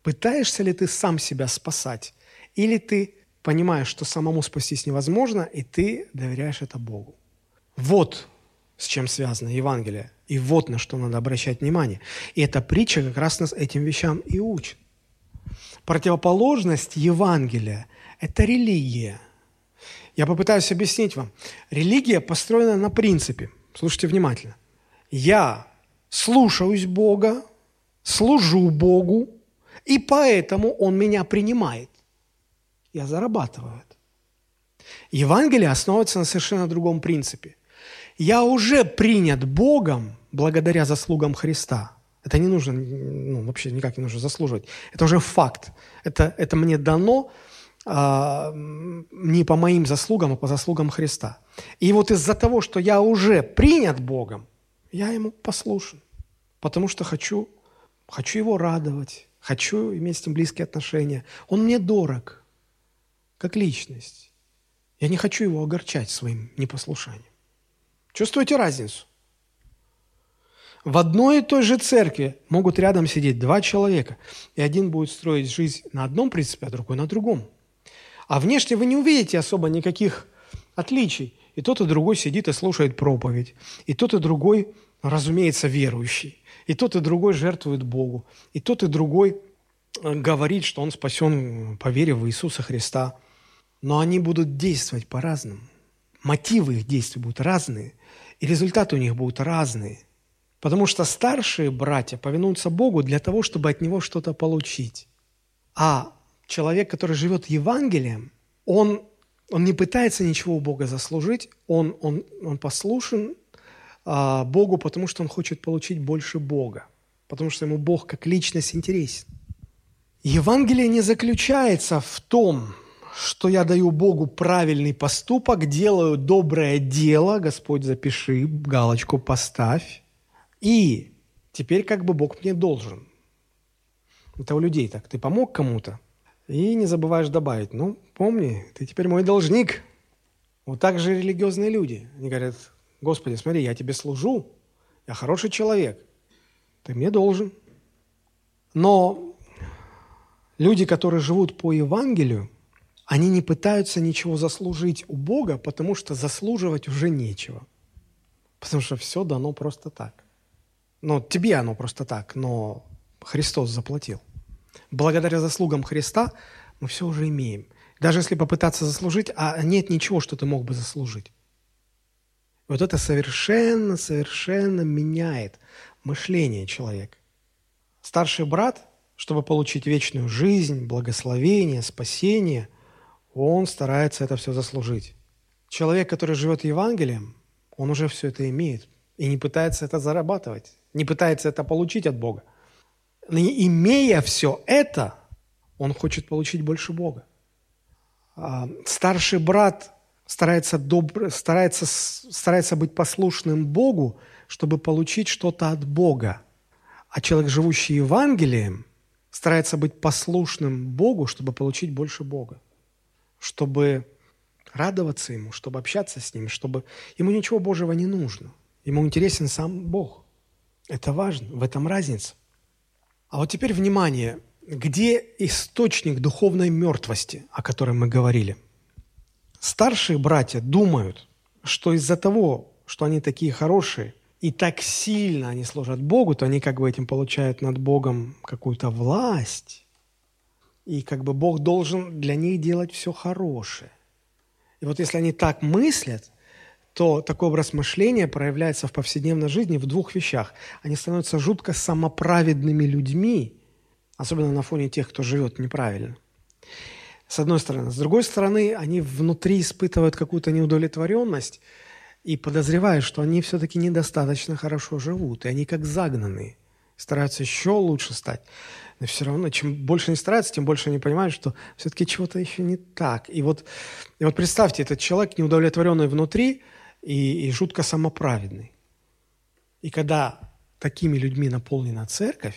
пытаешься ли ты сам себя спасать? Или ты понимаешь, что самому спастись невозможно, и ты доверяешь это Богу? Вот с чем связано Евангелие, и вот на что надо обращать внимание. И эта притча как раз нас этим вещам и учит. Противоположность Евангелия – это религия. Я попытаюсь объяснить вам. Религия построена на принципе. Слушайте внимательно. Я слушаюсь Бога, служу Богу, и поэтому Он меня принимает. Я зарабатываю это. Евангелие основывается на совершенно другом принципе. Я уже принят Богом благодаря заслугам Христа. Это не нужно, вообще никак не нужно заслуживать. Это уже факт. Это мне дано не по моим заслугам, а по заслугам Христа. И вот из-за того, что я уже принят Богом, я Ему послушен, потому что хочу Его радовать, хочу иметь с Ним близкие отношения. Он мне дорог, как личность. Я не хочу Его огорчать своим непослушанием. Чувствуете разницу? В одной и той же церкви могут рядом сидеть два человека, и один будет строить жизнь на одном принципе, а другой на другом. А внешне вы не увидите особо никаких отличий. И тот, и другой сидит и слушает проповедь. И тот, и другой, разумеется, верующий. И тот, и другой жертвует Богу. И тот, и другой говорит, что он спасен по вере в Иисуса Христа. Но они будут действовать по-разному. Мотивы их действий будут разные. И результаты у них будут разные. Потому что старшие братья повинуются Богу для того, чтобы от Него что-то получить. А человек, который живет Евангелием, он не пытается ничего у Бога заслужить, он послушен Богу, потому что он хочет получить больше Бога, потому что ему Бог как личность интересен. Евангелие не заключается в том, что я даю Богу правильный поступок, делаю доброе дело, Господь, запиши, галочку поставь, и теперь как бы Бог мне должен. Это у людей так. Ты помог кому-то, и не забываешь добавить, помни, ты теперь мой должник. Вот так же религиозные люди. Они говорят, Господи, смотри, я тебе служу, я хороший человек, ты мне должен. Но люди, которые живут по Евангелию, они не пытаются ничего заслужить у Бога, потому что заслуживать уже нечего. Потому что все дано просто так. Тебе оно просто так, но Христос заплатил. Благодаря заслугам Христа мы все уже имеем. Даже если попытаться заслужить, а нет ничего, что ты мог бы заслужить. Вот это совершенно меняет мышление человека. Старший брат, чтобы получить вечную жизнь, благословение, спасение, он старается это все заслужить. Человек, который живет Евангелием, он уже все это имеет и не пытается это зарабатывать, не пытается это получить от Бога. Имея все это, он хочет получить больше Бога. Старший брат старается быть послушным Богу, чтобы получить что-то от Бога. А человек, живущий Евангелием, старается быть послушным Богу, чтобы получить больше Бога. Чтобы радоваться Ему, чтобы общаться с Ним, чтобы Ему ничего Божьего не нужно. Ему интересен сам Бог. Это важно, в этом разница. А вот теперь внимание, где источник духовной мертвости, о которой мы говорили? Старшие братья думают, что из-за того, что они такие хорошие и так сильно они служат Богу, то они как бы этим получают над Богом какую-то власть, и как бы Бог должен для них делать все хорошее. И вот если они так мыслят, то такой образ мышления проявляется в повседневной жизни в двух вещах. Они становятся жутко самоправедными людьми, особенно на фоне тех, кто живет неправильно. С одной стороны. С другой стороны, они внутри испытывают какую-то неудовлетворенность и подозревают, что они все-таки недостаточно хорошо живут, и они как загнанные, стараются еще лучше стать. Но все равно, чем больше они стараются, тем больше они понимают, что все-таки чего-то еще не так. И вот представьте, этот человек, неудовлетворенный внутри, и жутко самоправедный. И когда такими людьми наполнена церковь,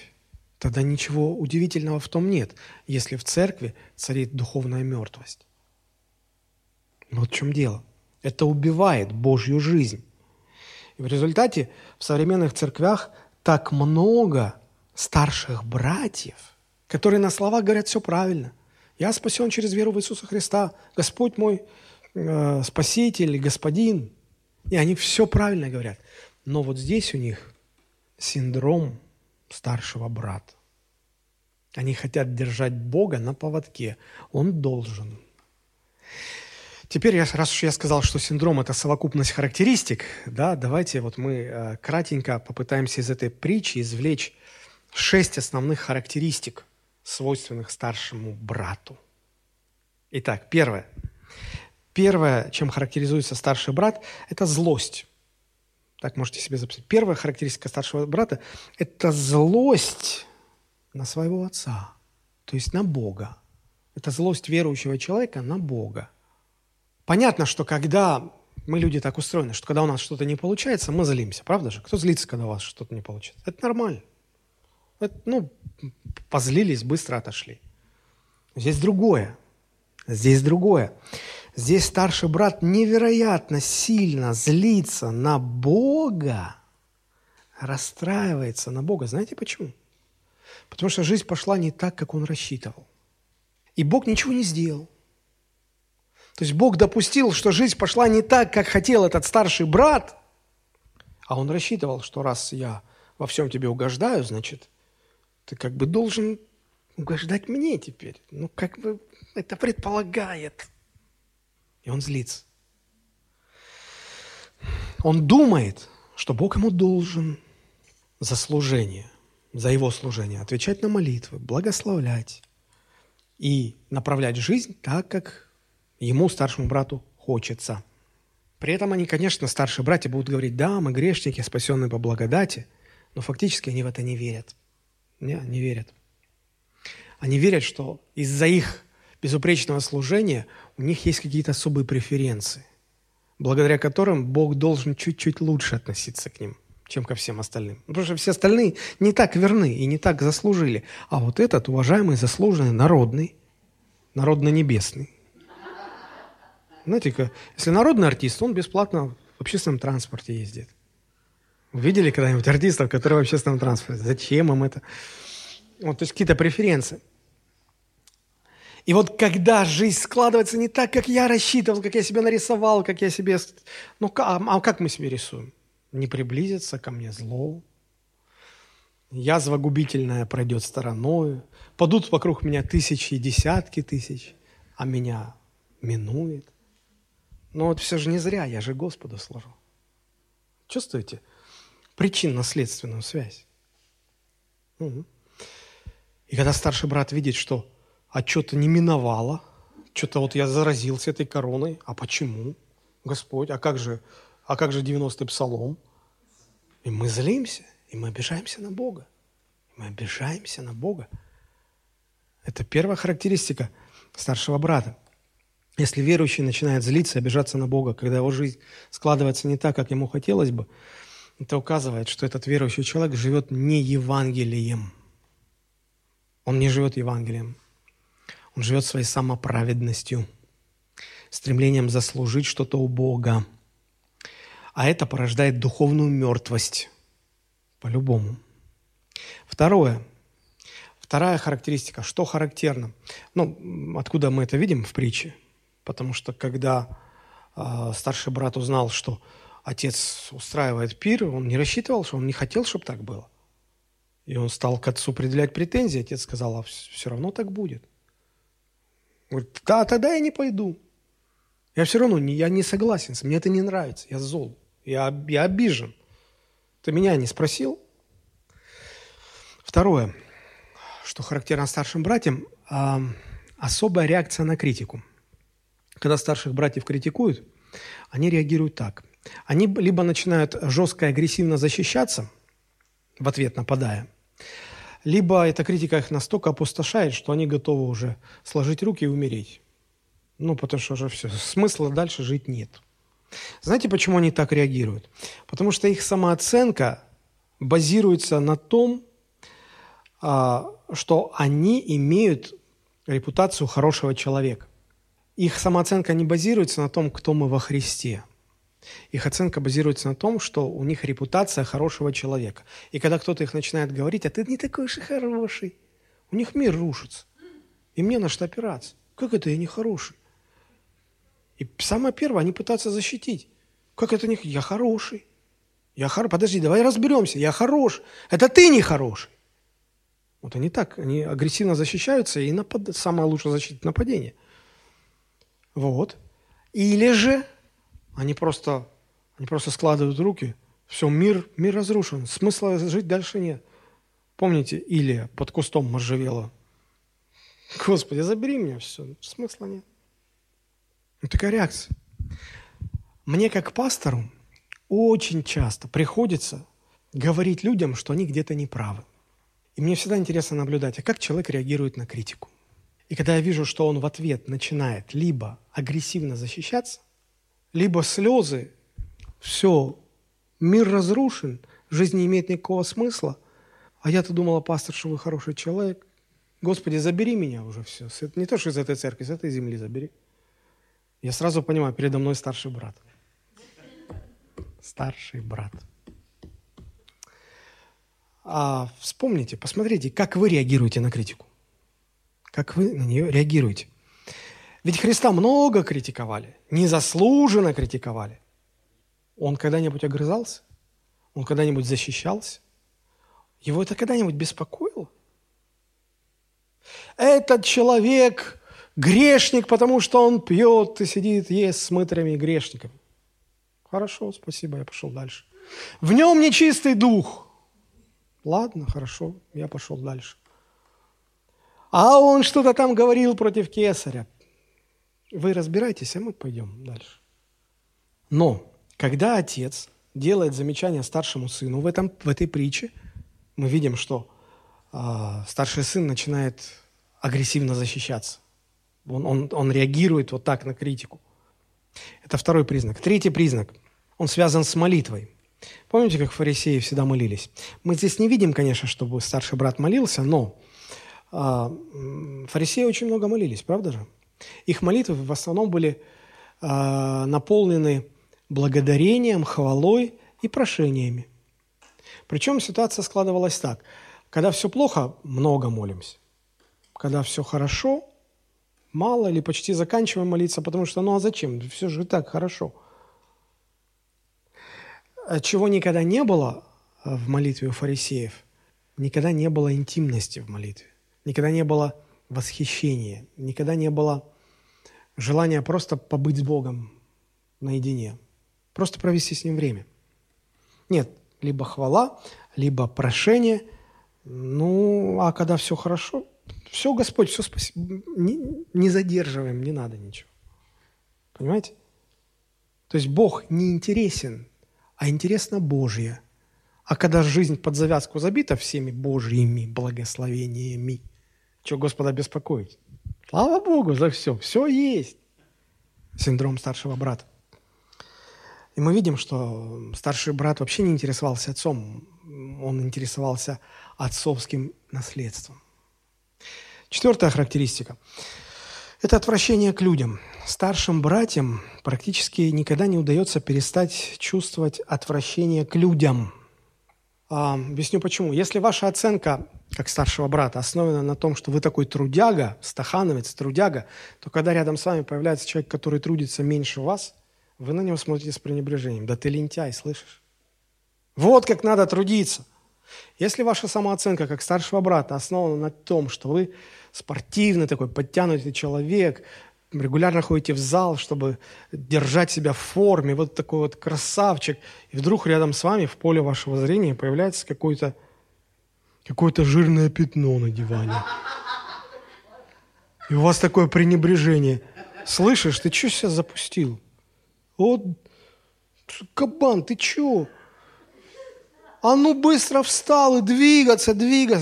тогда ничего удивительного в том нет, если в церкви царит духовная мертвость. Вот в чем дело. Это убивает Божью жизнь. И в результате в современных церквях так много старших братьев, которые на словах говорят все правильно. «Я спасен через веру в Иисуса Христа, Господь мой Спаситель, Господин». И они все правильно говорят. Но вот здесь у них синдром старшего брата. Они хотят держать Бога на поводке. Он должен. Теперь, раз уж я сказал, что синдром – это совокупность характеристик, да, давайте вот мы кратенько попытаемся из этой притчи извлечь 6 основных характеристик, свойственных старшему брату. Итак, первое. Первое, чем характеризуется старший брат, это злость. Так можете себе записать. Первая характеристика старшего брата – это злость на своего отца, то есть на Бога. Это злость верующего человека на Бога. Понятно, что когда мы люди так устроены, что когда у нас что-то не получается, мы злимся, правда же? Кто злится, когда у вас что-то не получается? Это нормально. Это, позлились, быстро отошли. Здесь другое. Здесь старший брат невероятно сильно злится на Бога, расстраивается на Бога. Знаете почему? Потому что жизнь пошла не так, как он рассчитывал. И Бог ничего не сделал. То есть Бог допустил, что жизнь пошла не так, как хотел этот старший брат, а он рассчитывал, что раз я во всем тебе угождаю, значит, ты как бы должен угождать мне теперь. Это предполагает. И он злится. Он думает, что Бог ему должен за служение, за его служение отвечать на молитвы, благословлять и направлять жизнь так, как ему, старшему брату, хочется. При этом они, конечно, старшие братья будут говорить: да, мы грешники, спасенные по благодати, но фактически они в это не верят. Не верят. Они верят, что из-за их безупречного служения у них есть какие-то особые преференции, благодаря которым Бог должен чуть-чуть лучше относиться к ним, чем ко всем остальным. Потому что все остальные не так верны и не так заслужили. А вот этот, уважаемый, заслуженный, народный, народно-небесный. Знаете, если народный артист, он бесплатно в общественном транспорте ездит. Вы видели когда-нибудь артистов, которые в общественном транспорте? Зачем им это? Вот, то есть какие-то преференции. И вот когда жизнь складывается не так, как я рассчитывал, как я себе нарисовал, как я себе... А как мы себе рисуем? Не приблизится ко мне зло. Язва губительная пройдет стороною. Падут вокруг меня тысячи и десятки тысяч, а меня минует. Но вот все же не зря, я же Господу служу. Чувствуете причинно-следственную связь? Угу. И когда старший брат видит, что что-то не миновало, что-то вот я заразился этой короной, а почему, Господь, а как же 90-й псалом? И мы злимся, и мы обижаемся на Бога. Это первая характеристика старшего брата. Если верующий начинает злиться и обижаться на Бога, когда его жизнь складывается не так, как ему хотелось бы, это указывает, что этот верующий человек живет не Евангелием. Он не живет Евангелием. Он живет своей самоправедностью, стремлением заслужить что-то у Бога. А это порождает духовную мертвость. По-любому. Второе. Вторая характеристика. Что характерно? Откуда мы это видим в притче? Потому что когда старший брат узнал, что отец устраивает пир, он не рассчитывал, что он не хотел, чтобы так было. И он стал к отцу предъявлять претензии. Отец сказал: а все равно так будет. Говорит: да, тогда я не пойду. Я все равно я не согласен, мне это не нравится, я зол, я обижен. Ты меня не спросил? Второе, что характерно старшим братьям, особая реакция на критику. Когда старших братьев критикуют, они реагируют так. Они либо начинают жестко и агрессивно защищаться, в ответ нападая, либо эта критика их настолько опустошает, что они готовы уже сложить руки и умереть. Потому что уже все, смысла дальше жить нет. Знаете, почему они так реагируют? Потому что их самооценка базируется на том, что они имеют репутацию хорошего человека. Их самооценка не базируется на том, кто мы во Христе. Их оценка базируется на том, что у них репутация хорошего человека. И когда кто-то их начинает говорить: а ты не такой уж и хороший, у них мир рушится, и мне на что опираться. Как это я не хороший? И самое первое, они пытаются защитить. Как это не... Я хороший. Подожди, давай разберемся. Я хорош. Это ты не хороший. Вот они так, они агрессивно защищаются, и самая лучшая защита – нападение. Вот. Или же они просто складывают руки, все, мир разрушен, смысла жить дальше нет. Помните, Илия под кустом можжевела? Господи, забери меня, все, смысла нет. Вот такая реакция. Мне, как пастору, очень часто приходится говорить людям, что они где-то неправы. И мне всегда интересно наблюдать, а как человек реагирует на критику. И когда я вижу, что он в ответ начинает либо агрессивно защищаться, либо слезы, все, мир разрушен, жизнь не имеет никакого смысла, а я-то думала, пастор, что вы хороший человек. Господи, забери меня уже все. Не то, что из этой церкви, с этой земли забери. Я сразу понимаю, передо мной старший брат. Старший брат. А вспомните, посмотрите, как вы реагируете на критику. Как вы на нее реагируете. Ведь Христа много критиковали, незаслуженно критиковали. Он когда-нибудь огрызался? Он когда-нибудь защищался? Его это когда-нибудь беспокоило? Этот человек грешник, потому что он пьет и сидит, ест с мытарями и грешниками. Хорошо, спасибо, я пошел дальше. В нем нечистый дух. Ладно, хорошо, я пошел дальше. А он что-то там говорил против кесаря. Вы разбирайтесь, а мы пойдем дальше. Но когда отец делает замечание старшему сыну в этой притче, мы видим, что старший сын начинает агрессивно защищаться. Он реагирует вот так на критику. Это второй признак. Третий признак, он связан с молитвой. Помните, как фарисеи всегда молились? Мы здесь не видим, конечно, чтобы старший брат молился, но фарисеи очень много молились, правда же? Их молитвы в основном были наполнены благодарением, хвалой и прошениями. Причем ситуация складывалась так. Когда все плохо, много молимся. Когда все хорошо, мало или почти заканчиваем молиться, потому что ну а зачем? Все же и так хорошо. Чего никогда не было в молитве у фарисеев, никогда не было интимности в молитве, никогда не было восхищения, никогда не было желания просто побыть с Богом наедине, просто провести с Ним время. Нет, либо хвала, либо прошение, ну, а когда все хорошо, все, Господь, все спасибо, не задерживаем, не надо ничего. Понимаете? То есть Бог не интересен, а интересно Божье. А когда жизнь под завязку забита всеми Божьими благословениями, что Господа беспокоить? Слава Богу за все, все есть. Синдром старшего брата. И мы видим, что старший брат вообще не интересовался отцом, он интересовался отцовским наследством. Четвертая характеристика – это отвращение к людям. Старшим братьям практически никогда не удается перестать чувствовать отвращение к людям. Объясню почему. Если ваша оценка, как старшего брата, основана на том, что вы такой трудяга, стахановец, трудяга, то когда рядом с вами появляется человек, который трудится меньше вас, вы на него смотрите с пренебрежением. Да ты лентяй, слышишь? Вот как надо трудиться. Если ваша самооценка как старшего брата основана на том, что вы спортивный такой, подтянутый человек, регулярно ходите в зал, чтобы держать себя в форме, вот такой вот красавчик, и вдруг рядом с вами в поле вашего зрения появляется какое-то жирное пятно на диване. И у вас такое пренебрежение. Слышишь, ты что себя запустил? Вот, кабан, ты что? А ну быстро встал и двигаться.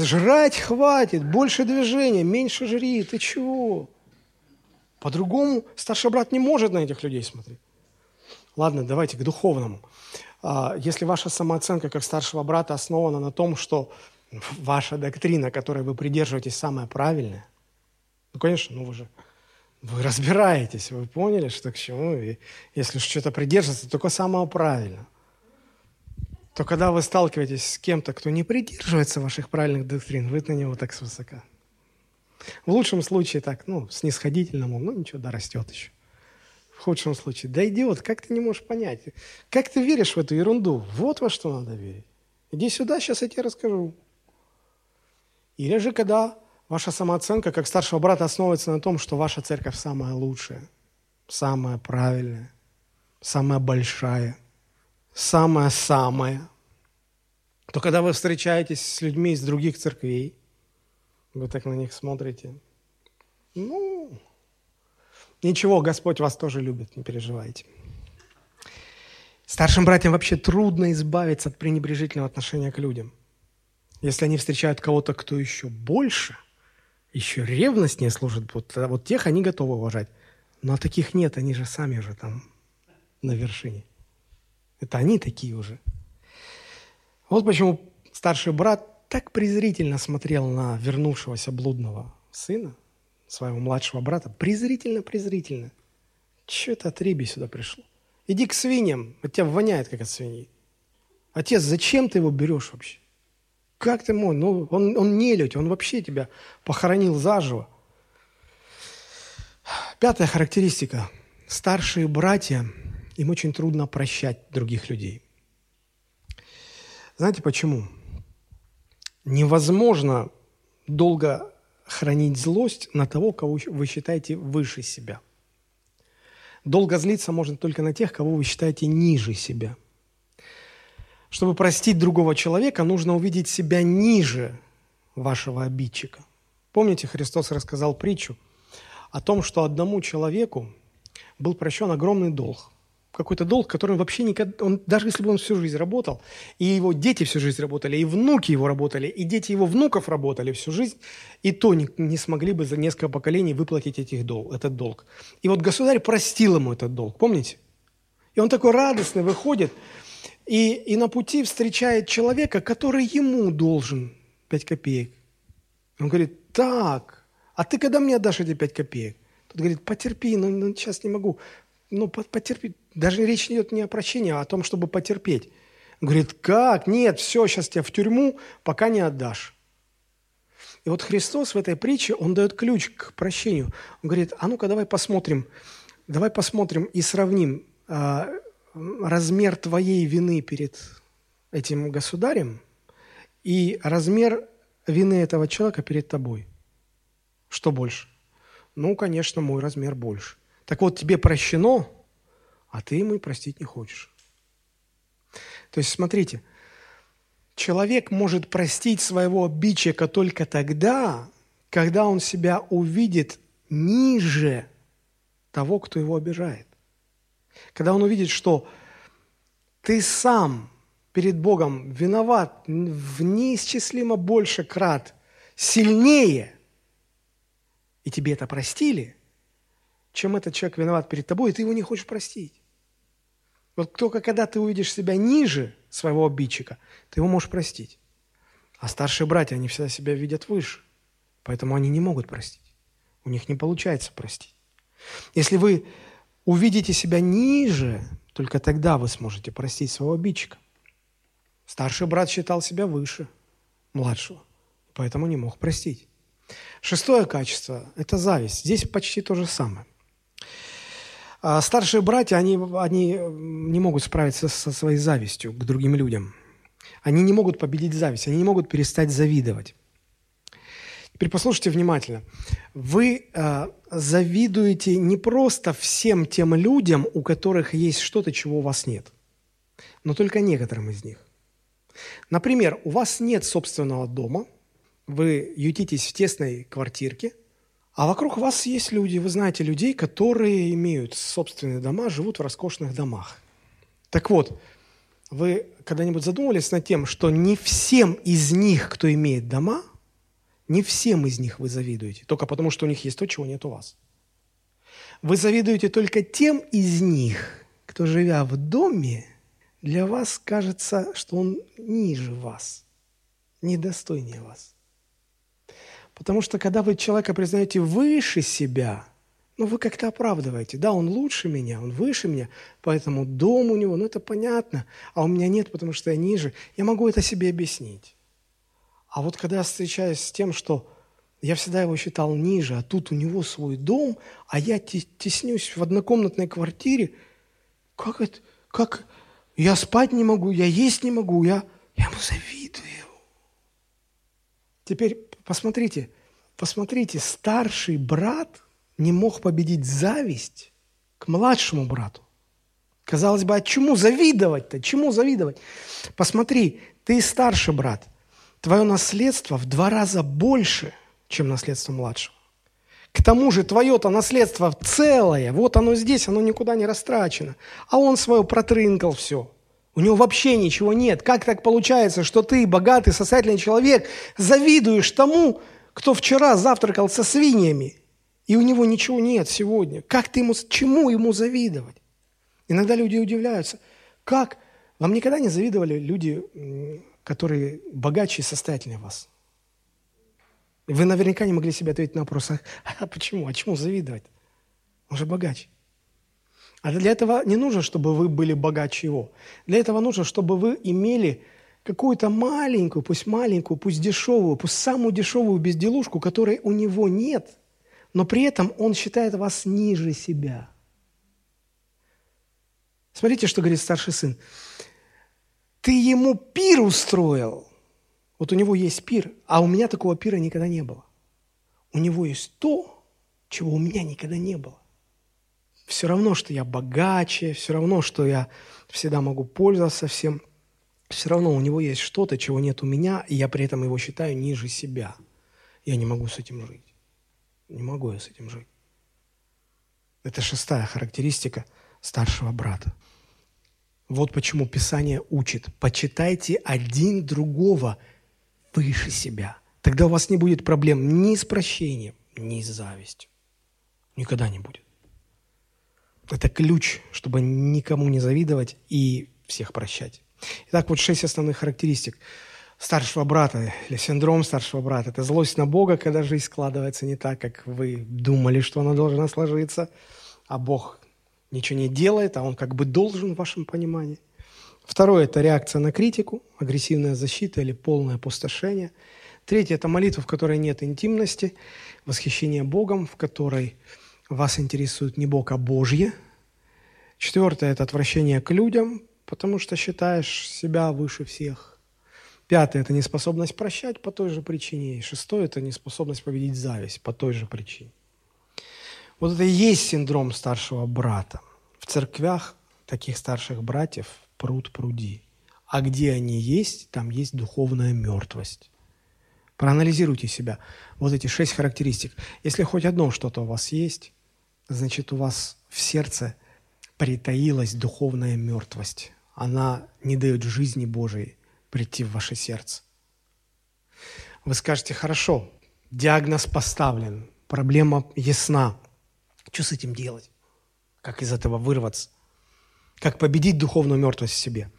Жрать хватит, больше движения, меньше жри. Ты чего? По-другому старший брат не может на этих людей смотреть. Ладно, давайте к духовному. Если ваша самооценка как старшего брата основана на том, что ваша доктрина, которой вы придерживаетесь, самая правильная, ну, конечно, ну вы разбираетесь, вы поняли, что к чему. И если что-то придерживаться, то только самого правильного. То когда вы сталкиваетесь с кем-то, кто не придерживается ваших правильных доктрин, вы на него так свысока. В лучшем случае так, снисходительному, ничего, да, растет еще. В худшем случае, да идиот, как ты не можешь понять? Как ты веришь в эту ерунду? Вот во что надо верить. Иди сюда, сейчас я тебе расскажу. И реже, когда ваша самооценка как старшего брата основывается на том, что ваша церковь самая лучшая, самая правильная, самая большая, самая-самая, то когда вы встречаетесь с людьми из других церквей, вы так на них смотрите, ничего, Господь вас тоже любит, не переживайте. Старшим братьям вообще трудно избавиться от пренебрежительного отношения к людям. Если они встречают кого-то, кто еще больше, еще ревностнее служит, вот тех они готовы уважать. Но таких нет, они же сами уже там на вершине. Это они такие уже. Вот почему старший брат так презрительно смотрел на вернувшегося блудного сына, своего младшего брата. Презрительно. Че это от риби сюда пришло? Иди к свиньям, от тебя воняет, как от свиньи. Отец, зачем ты его берешь вообще? Как ты мой? Он нелюдь, он вообще тебя похоронил заживо. Пятая характеристика. Старшие братья, им очень трудно прощать других людей. Знаете почему? Невозможно долго хранить злость на того, кого вы считаете выше себя. Долго злиться можно только на тех, кого вы считаете ниже себя. Чтобы простить другого человека, нужно увидеть себя ниже вашего обидчика. Помните, Христос рассказал притчу о том, что одному человеку был прощен огромный долг. Какой-то долг, который он вообще никогда... Даже если бы он всю жизнь работал, и его дети всю жизнь работали, и внуки его работали, и дети его внуков работали всю жизнь, и то не смогли бы за несколько поколений выплатить этот долг. И вот государь простил ему этот долг, помните? И он такой радостный выходит, и на пути встречает человека, который ему должен 5 копеек. Он говорит, так, а ты когда мне отдашь эти 5 копеек? Тот говорит, потерпи, сейчас не могу. Потерпи. Даже речь идет не о прощении, а о том, чтобы потерпеть. Он говорит, как? Нет, все, сейчас тебя в тюрьму, пока не отдашь. И вот Христос в этой притче, он дает ключ к прощению. Он говорит, а ну-ка давай посмотрим и сравним размер твоей вины перед этим государем и размер вины этого человека перед тобой. Что больше? Конечно, мой размер больше. Так вот, тебе прощено, а ты ему и простить не хочешь. То есть, смотрите, человек может простить своего обидчика только тогда, когда он себя увидит ниже того, кто его обижает. Когда он увидит, что ты сам перед Богом виноват в неисчислимо больше крат, сильнее, и тебе это простили, чем этот человек виноват перед тобой, и ты его не хочешь простить. Вот только когда ты увидишь себя ниже своего обидчика, ты его можешь простить. А старшие братья, они всегда себя видят выше, поэтому они не могут простить. У них не получается простить. Если вы увидите себя ниже, только тогда вы сможете простить своего обидчика. Старший брат считал себя выше младшего, поэтому не мог простить. Шестое качество – это зависть. Здесь почти то же самое. Старшие братья, они не могут справиться со своей завистью к другим людям. Они не могут победить зависть, они не могут перестать завидовать. Теперь послушайте внимательно. Вы завидуете не просто всем тем людям, у которых есть что-то, чего у вас нет, но только некоторым из них. Например, у вас нет собственного дома, вы ютитесь в тесной квартирке, а вокруг вас есть люди, вы знаете людей, которые имеют собственные дома, живут в роскошных домах. Так вот, вы когда-нибудь задумывались над тем, что не всем из них, кто имеет дома, не всем из них вы завидуете, только потому, что у них есть то, чего нет у вас. Вы завидуете только тем из них, кто, живя в доме, для вас кажется, что он ниже вас, недостойнее вас. Потому что, когда вы человека признаете выше себя, вы как-то оправдываете. Да, он лучше меня, он выше меня, поэтому дом у него, это понятно, а у меня нет, потому что я ниже. Я могу это себе объяснить. А вот когда я встречаюсь с тем, что я всегда его считал ниже, а тут у него свой дом, а я теснюсь в однокомнатной квартире, как я спать не могу, я есть не могу, я ему завидую. Теперь посмотрите, старший брат не мог победить зависть к младшему брату. Казалось бы, а чему завидовать-то? Чему завидовать? Посмотри, ты старший брат. Твое наследство в 2 раза больше, чем наследство младшего. К тому же твое-то наследство целое. Вот оно здесь, оно никуда не растрачено. А он свое протрынкал все. У него вообще ничего нет. Как так получается, что ты, богатый, состоятельный человек, завидуешь тому, кто вчера завтракал со свиньями, и у него ничего нет сегодня? Как ты ему, чему ему завидовать? Иногда люди удивляются. Как? Вам никогда не завидовали люди, которые богаче и состоятельнее вас? Вы наверняка не могли себе ответить на вопрос, а почему? А чему завидовать? Он же богаче. А для этого не нужно, чтобы вы были богаче его. Для этого нужно, чтобы вы имели какую-то маленькую, пусть дешевую, пусть самую дешевую безделушку, которой у него нет, но при этом он считает вас ниже себя. Смотрите, что говорит старший сын. Ты ему пир устроил. Вот у него есть пир, а у меня такого пира никогда не было. У него есть то, чего у меня никогда не было. Все равно, что я богаче, все равно, что я всегда могу пользоваться всем, все равно у него есть что-то, чего нет у меня, и я при этом его считаю ниже себя. Я не могу с этим жить. Не могу я с этим жить. Это 6-я характеристика старшего брата. Вот почему Писание учит. Почитайте один другого выше себя. Тогда у вас не будет проблем ни с прощением, ни с завистью. Никогда не будет. Это ключ, чтобы никому не завидовать и всех прощать. Итак, вот 6 основных характеристик старшего брата или синдром старшего брата. Это злость на Бога, когда жизнь складывается не так, как вы думали, что она должна сложиться, а Бог ничего не делает, а Он как бы должен в вашем понимании. Второе – это реакция на критику, агрессивная защита или полное опустошение. Третье – это молитва, в которой нет интимности, восхищение Богом, в которой вас интересует не Бог, а Божье. 4. – это отвращение к людям, потому что считаешь себя выше всех. 5. – это неспособность прощать по той же причине. И 6. – это неспособность победить зависть по той же причине. Вот это и есть синдром старшего брата. В церквях таких старших братьев пруд-пруди. А где они есть, там есть духовная мертвость. Проанализируйте себя. Вот эти 6 характеристик. Если хоть одно что-то у вас есть, значит, у вас в сердце притаилась духовная мертвость. Она не дает жизни Божией прийти в ваше сердце. Вы скажете, хорошо, диагноз поставлен, проблема ясна. Что с этим делать? Как из этого вырваться? Как победить духовную мертвость в себе?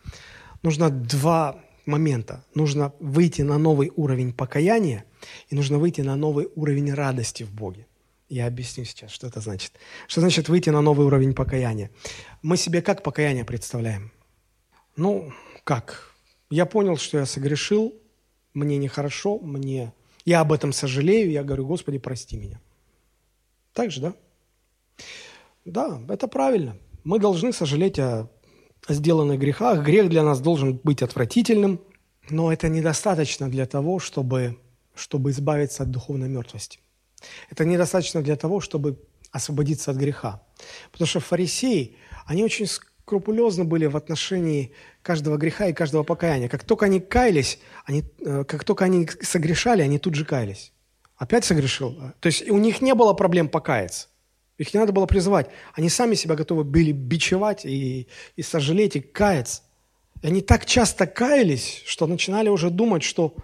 Нужно 2 момента. Нужно выйти на новый уровень покаяния и нужно выйти на новый уровень радости в Боге. Я объясню сейчас, что это значит. Что значит выйти на новый уровень покаяния? Мы себе как покаяние представляем? Ну, как? Я понял, что я согрешил, мне нехорошо, я об этом сожалею, я говорю, Господи, прости меня. Так же, да? Да, это правильно. Мы должны сожалеть о сделанных грехах. Грех для нас должен быть отвратительным, но это недостаточно для того, чтобы избавиться от духовной мертвости. Это недостаточно для того, чтобы освободиться от греха. Потому что фарисеи, они очень скрупулезно были в отношении каждого греха и каждого покаяния. Как только они согрешали, они тут же каялись. Опять согрешил? То есть у них не было проблем покаяться. Их не надо было призывать. Они сами себя готовы были бичевать и сожалеть, и каяться. И они так часто каялись, что начинали уже думать, что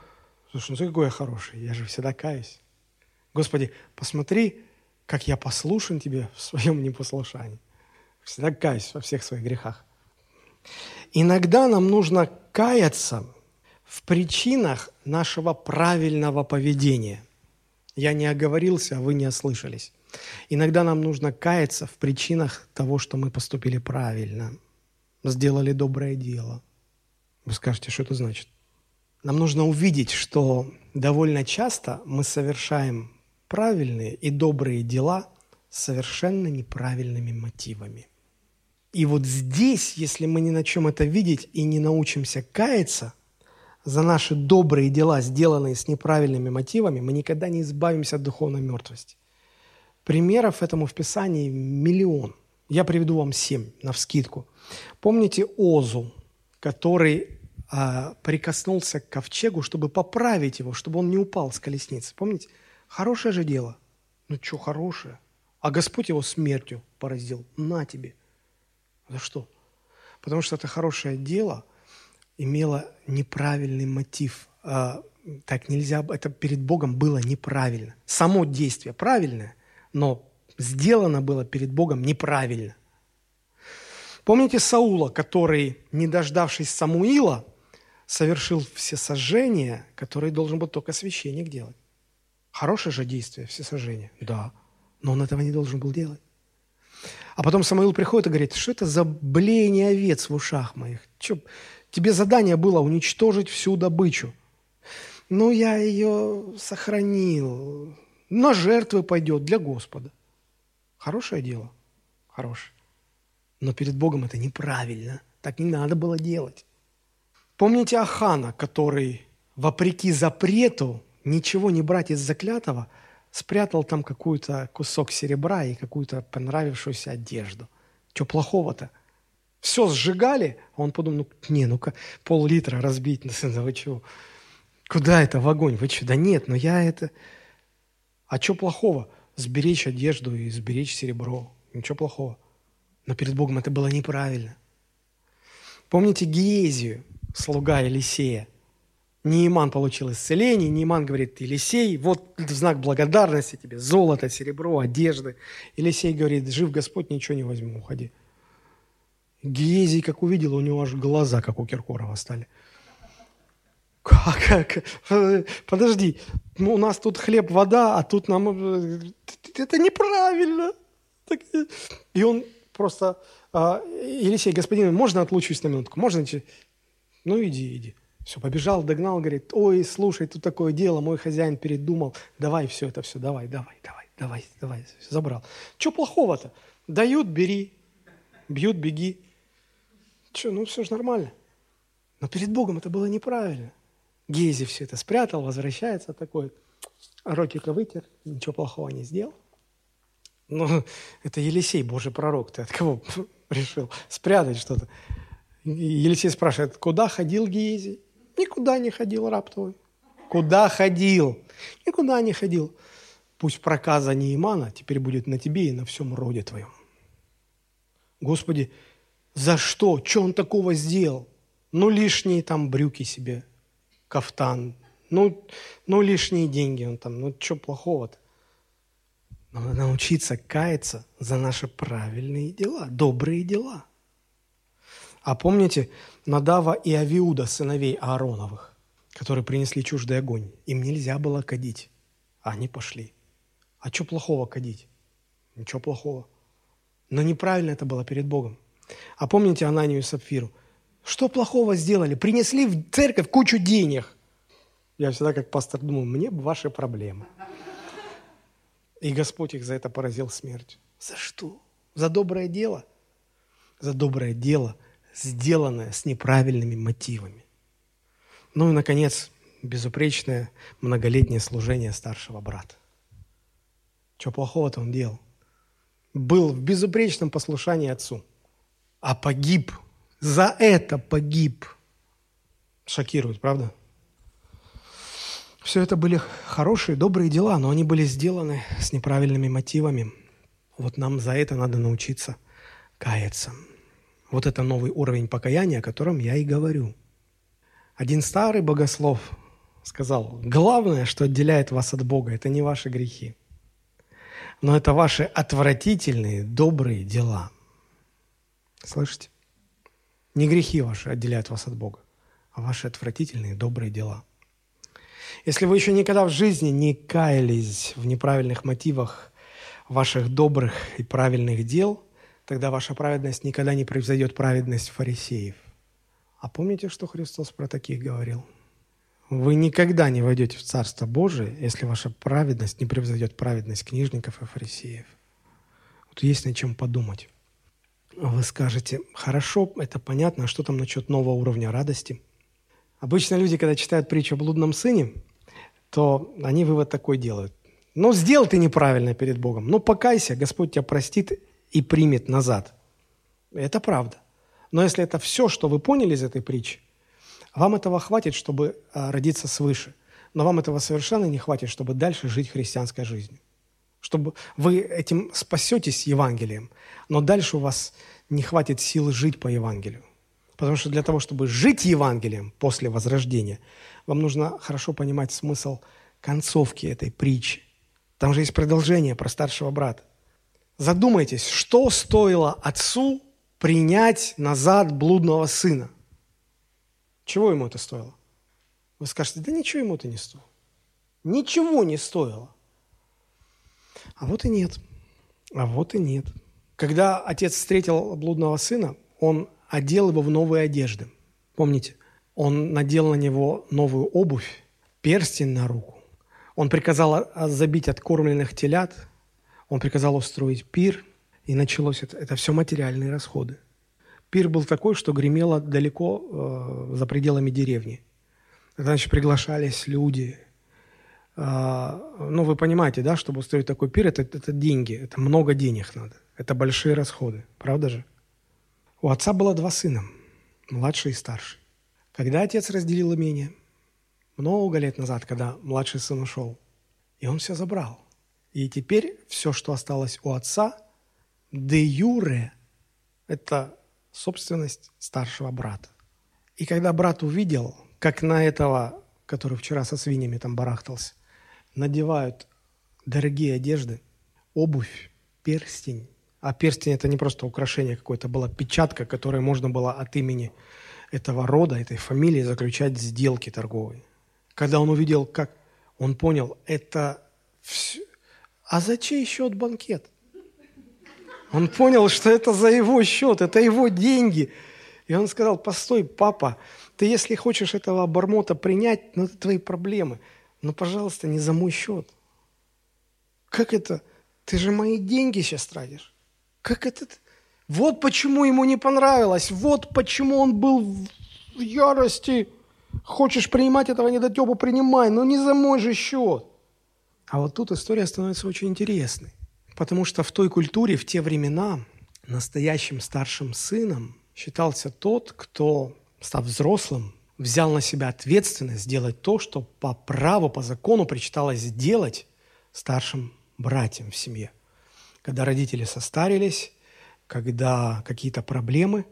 «Слушай, ну ты какой я хороший, я же всегда каюсь. Господи, посмотри, как я послушен Тебе в своем непослушании. Всегда каюсь во всех своих грехах». Иногда нам нужно каяться в причинах нашего правильного поведения. Я не оговорился, а вы не ослышались. Иногда нам нужно каяться в причинах того, что мы поступили правильно, сделали доброе дело. Вы скажете, что это значит? Нам нужно увидеть, что довольно часто мы совершаем правильные и добрые дела с совершенно неправильными мотивами. И вот здесь, если мы не начнем это видеть и не научимся каяться, за наши добрые дела, сделанные с неправильными мотивами, мы никогда не избавимся от духовной мертвости. Примеров этому в Писании миллион. Я приведу вам 7 навскидку. Помните Озу, который прикоснулся к ковчегу, чтобы поправить его, чтобы он не упал с колесницы. Помните? Хорошее же дело. Ну, что хорошее? А Господь его смертью поразил. На тебе. За что? Потому что это хорошее дело имело неправильный мотив. Так нельзя, это перед Богом было неправильно. Само действие правильное, но сделано было перед Богом неправильно. Помните Саула, который, не дождавшись Самуила, совершил всесожжение, которое должен был только священник делать. Хорошее же действие всесожжение. Да. Но он этого не должен был делать. А потом Самуил приходит и говорит: что это за блеяние овец в ушах моих? Че? Тебе задание было уничтожить всю добычу. Ну, я ее сохранил. На жертвы пойдет для Господа. Хорошее дело. Хорошее. Но перед Богом это неправильно. Так не надо было делать. Помните Ахана, который, вопреки запрету ничего не брать из заклятого, спрятал там какой-то кусок серебра и какую-то понравившуюся одежду. Что плохого-то? Все сжигали, а он подумал: ну-ка, пол-литра разбить. Ну, вы чего? Куда это в огонь? Вы что? Да нет, но я это... А что плохого? Сберечь одежду и сберечь серебро. Ничего плохого. Но перед Богом это было неправильно. Помните Гиезию, слуга Елисея? Неиман получил исцеление, Неиман говорит: Елисей, вот в знак благодарности тебе золото, серебро, одежды. Елисей говорит: жив Господь, ничего не возьму, уходи. Гиезий, как увидел, у него аж глаза, как у Киркорова, стали. Как? Подожди, у нас тут хлеб, вода, а тут нам... Это неправильно. И он... Просто Елисей: господин, можно отлучусь на минутку? Можно? Ну, иди. Все, побежал, догнал, говорит: ой, слушай, тут такое дело, мой хозяин передумал. Давай все это, все, давай. Забрал. Че плохого-то? Дают, бери. Бьют, беги. Че, ну все же нормально. Но перед Богом это было неправильно. Гези все это спрятал, возвращается такой. Ротика вытер, ничего плохого не сделал. Ну, это Елисей, Божий пророк. Ты от кого решил спрятать что-то? Елисей спрашивает: куда ходил Гиези? Никуда не ходил, раб твой. Куда ходил? Никуда не ходил. Пусть проказа Неимана теперь будет на тебе и на всем роде твоем. Господи, за что? Че он такого сделал? Ну, лишние там брюки себе, кафтан. Ну лишние деньги он там. Ну, че плохого-то? Надо научиться каяться за наши правильные дела, добрые дела. А помните Надава и Авиуда, сыновей Аароновых, которые принесли чуждый огонь? Им нельзя было кадить, а они пошли. А что плохого кадить? Ничего плохого. Но неправильно это было перед Богом. А помните Ананию и Сапфиру? Что плохого сделали? Принесли в церковь кучу денег. Я всегда как пастор думал: мне бы ваши проблемы. И Господь их за это поразил смертью. За что? За доброе дело? За доброе дело, сделанное с неправильными мотивами. Ну и, наконец, безупречное многолетнее служение старшего брата. Чего плохого-то он делал? Был в безупречном послушании отцу, а погиб. За это погиб. Шокирует, правда? Все это были хорошие, добрые дела, но они были сделаны с неправильными мотивами. Вот нам за это надо научиться каяться. Вот это новый уровень покаяния, о котором я и говорю. Один старый богослов сказал: главное, что отделяет вас от Бога, это не ваши грехи, но это ваши отвратительные, добрые дела. Слышите? Не грехи ваши отделяют вас от Бога, а ваши отвратительные, добрые дела. Если вы еще никогда в жизни не каялись в неправильных мотивах ваших добрых и правильных дел, тогда ваша праведность никогда не превзойдет праведность фарисеев. А помните, что Христос про таких говорил? Вы никогда не войдете в Царство Божие, если ваша праведность не превзойдет праведность книжников и фарисеев. Вот есть над чем подумать. Вы скажете: хорошо, это понятно, а что там насчет нового уровня радости? Обычно люди, когда читают притчу о блудном сыне, то они вывод такой делают. Ну, сделал ты неправильно перед Богом, ну, покайся, Господь тебя простит и примет назад. Это правда. Но если это все, что вы поняли из этой притчи, вам этого хватит, чтобы родиться свыше. Но вам этого совершенно не хватит, чтобы дальше жить христианской жизнью. Чтобы вы этим спасетесь Евангелием, но дальше у вас не хватит сил жить по Евангелию. Потому что для того, чтобы жить Евангелием после возрождения, вам нужно хорошо понимать смысл концовки этой притчи. Там же есть продолжение про старшего брата. Задумайтесь, что стоило отцу принять назад блудного сына? Чего ему это стоило? Вы скажете, да ничего ему это не стоило. Ничего не стоило. А вот и нет. А вот и нет. Когда отец встретил блудного сына, он одел его в новые одежды. Помните? Он надел на него новую обувь, перстень на руку. Он приказал забить откормленных телят, он приказал устроить пир, и началось это все материальные расходы. Пир был такой, что гремело далеко за пределами деревни. Значит, приглашались люди. Ну, вы понимаете, да, чтобы устроить такой пир, это деньги, это много денег надо. Это большие расходы, правда же? У отца было 2 сына, младший и старший. Когда отец разделил имение, много лет назад, когда младший сын ушел, и он все забрал. И теперь все, что осталось у отца, де юре, это собственность старшего брата. И когда брат увидел, как на этого, который вчера со свиньями там барахтался, надевают дорогие одежды, обувь, перстень. А перстень – это не просто украшение какое-то, была печатка, которой можно было от имени этого рода, этой фамилии заключать сделки торговые. Когда он увидел, как он понял, это все. А за чей счет банкет? Он понял, что это за его счет, это его деньги. И он сказал, постой, папа, ты если хочешь этого обормота принять, ну это твои проблемы, но, пожалуйста, не за мой счет. Как это? Ты же мои деньги сейчас тратишь. Как это? Вот почему ему не понравилось, вот почему он был в ярости. Хочешь принимать этого недотепу, принимай, но не за мой же счет. А вот тут история становится очень интересной, потому что в той культуре, в те времена, настоящим старшим сыном считался тот, кто, став взрослым, взял на себя ответственность сделать то, что по праву, по закону причиталось делать старшим братьям в семье. Когда родители состарились, когда какие-то проблемы,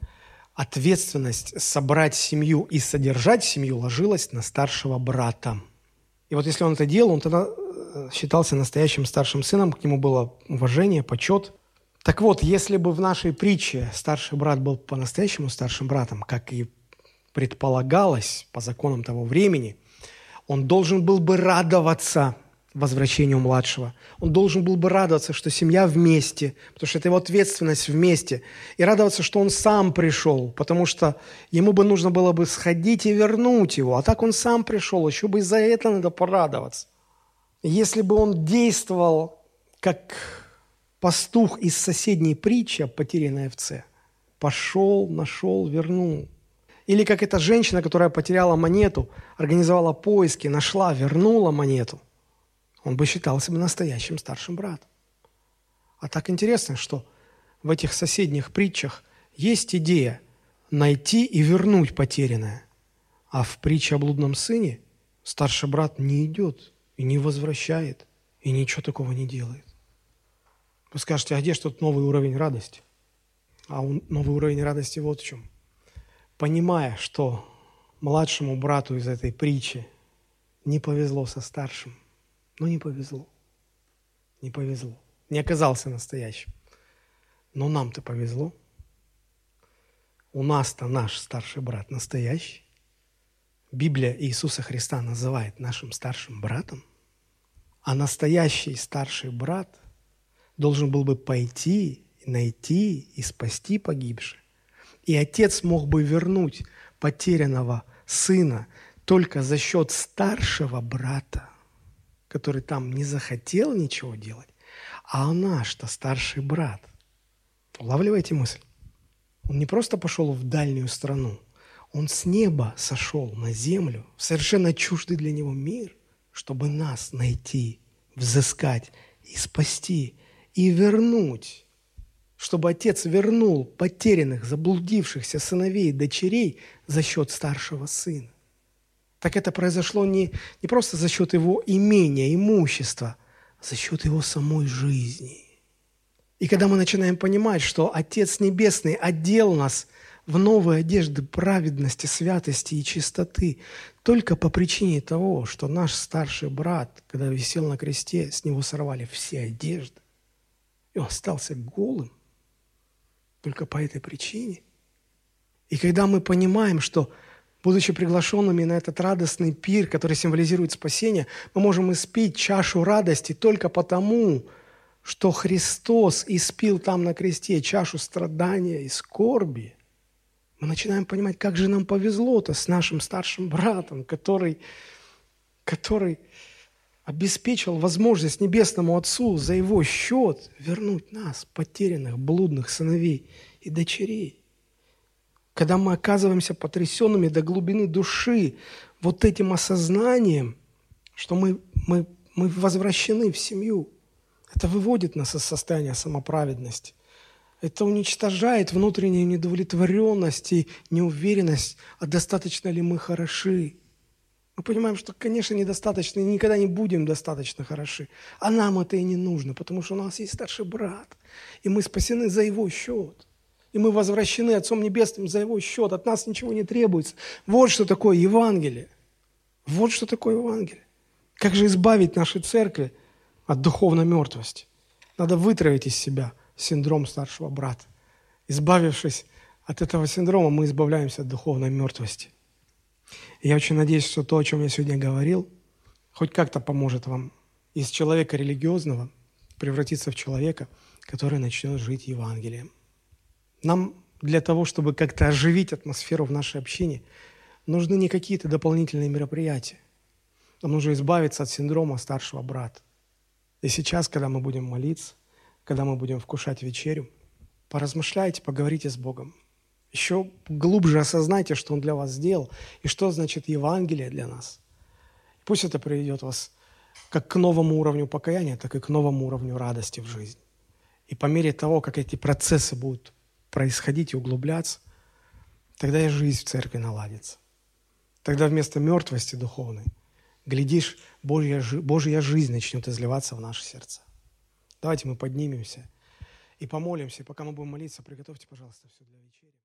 ответственность собрать семью и содержать семью ложилась на старшего брата. И вот если он это делал, он тогда считался настоящим старшим сыном, к нему было уважение, почет. Так вот, если бы в нашей притче старший брат был по-настоящему старшим братом, как и предполагалось по законам того времени, он должен был бы радоваться возвращению младшего. Он должен был бы радоваться, что семья вместе, потому что это его ответственность вместе. И радоваться, что он сам пришел, потому что ему бы нужно было бы сходить и вернуть его. А так он сам пришел, еще бы и за это надо порадоваться. Если бы он действовал как пастух из соседней притчи о потерянной овце. Пошел, нашел, вернул. Или как эта женщина, которая потеряла монету, организовала поиски, нашла, вернула монету. Он бы считался бы настоящим старшим братом. А так интересно, что в этих соседних притчах есть идея найти и вернуть потерянное. А в притче о блудном сыне старший брат не идет и не возвращает, и ничего такого не делает. Вы скажете, а где же тут новый уровень радости? А новый уровень радости вот в чем. Понимая, что младшему брату из этой притчи не повезло со старшим, ну не повезло, не повезло, не оказался настоящим. Но нам-то повезло. У нас-то наш старший брат настоящий. Библия Иисуса Христа называет нашим старшим братом, а настоящий старший брат должен был бы пойти, найти и спасти погибших. И отец мог бы вернуть потерянного сына только за счет старшего брата, который там не захотел ничего делать, а наш-то старший брат. Улавливаете мысль? Он не просто пошел в дальнюю страну, Он с неба сошел на землю, в совершенно чуждый для него мир, чтобы нас найти, взыскать и спасти, и вернуть, чтобы Отец вернул потерянных, заблудившихся сыновей и дочерей за счет старшего сына. Так это произошло не просто за счет его имения, имущества, а за счет его самой жизни. И когда мы начинаем понимать, что Отец Небесный одел нас в новые одежды праведности, святости и чистоты только по причине того, что наш старший брат, когда висел на кресте, с него сорвали все одежды, и он остался голым только по этой причине. И когда мы понимаем, что, будучи приглашенными на этот радостный пир, который символизирует спасение, мы можем испить чашу радости только потому, что Христос испил там на кресте чашу страдания и скорби, мы начинаем понимать, как же нам повезло-то с нашим старшим братом, который обеспечил возможность Небесному Отцу за его счет вернуть нас, потерянных, блудных сыновей и дочерей. Когда мы оказываемся потрясенными до глубины души вот этим осознанием, что мы возвращены в семью, это выводит нас из состояния самоправедности. Это уничтожает внутреннюю недовлетворенность и неуверенность, а достаточно ли мы хороши. Мы понимаем, что, конечно, недостаточно, и никогда не будем достаточно хороши. А нам это и не нужно, потому что у нас есть старший брат, и мы спасены за его счет. И мы возвращены Отцом Небесным за его счет. От нас ничего не требуется. Вот что такое Евангелие. Вот что такое Евангелие. Как же избавить наши церкви от духовной мертвости? Надо вытравить из себя синдром старшего брата. Избавившись от этого синдрома, мы избавляемся от духовной мертвости. И я очень надеюсь, что то, о чем я сегодня говорил, хоть как-то поможет вам из человека религиозного превратиться в человека, который начнет жить Евангелием. Нам для того, чтобы как-то оживить атмосферу в нашей общине, нужны не какие-то дополнительные мероприятия. Нам нужно избавиться от синдрома старшего брата. И сейчас, когда мы будем молиться, когда мы будем вкушать вечерю, поразмышляйте, поговорите с Богом. Еще глубже осознайте, что Он для вас сделал, и что значит Евангелие для нас. Пусть это приведет вас как к новому уровню покаяния, так и к новому уровню радости в жизни. И по мере того, как эти процессы будут происходить и углубляться, тогда и жизнь в церкви наладится. Тогда вместо мертвости духовной, глядишь, Божья жизнь начнет изливаться в наши сердца. Давайте мы поднимемся и помолимся. Пока мы будем молиться, приготовьте, пожалуйста, все для вечери.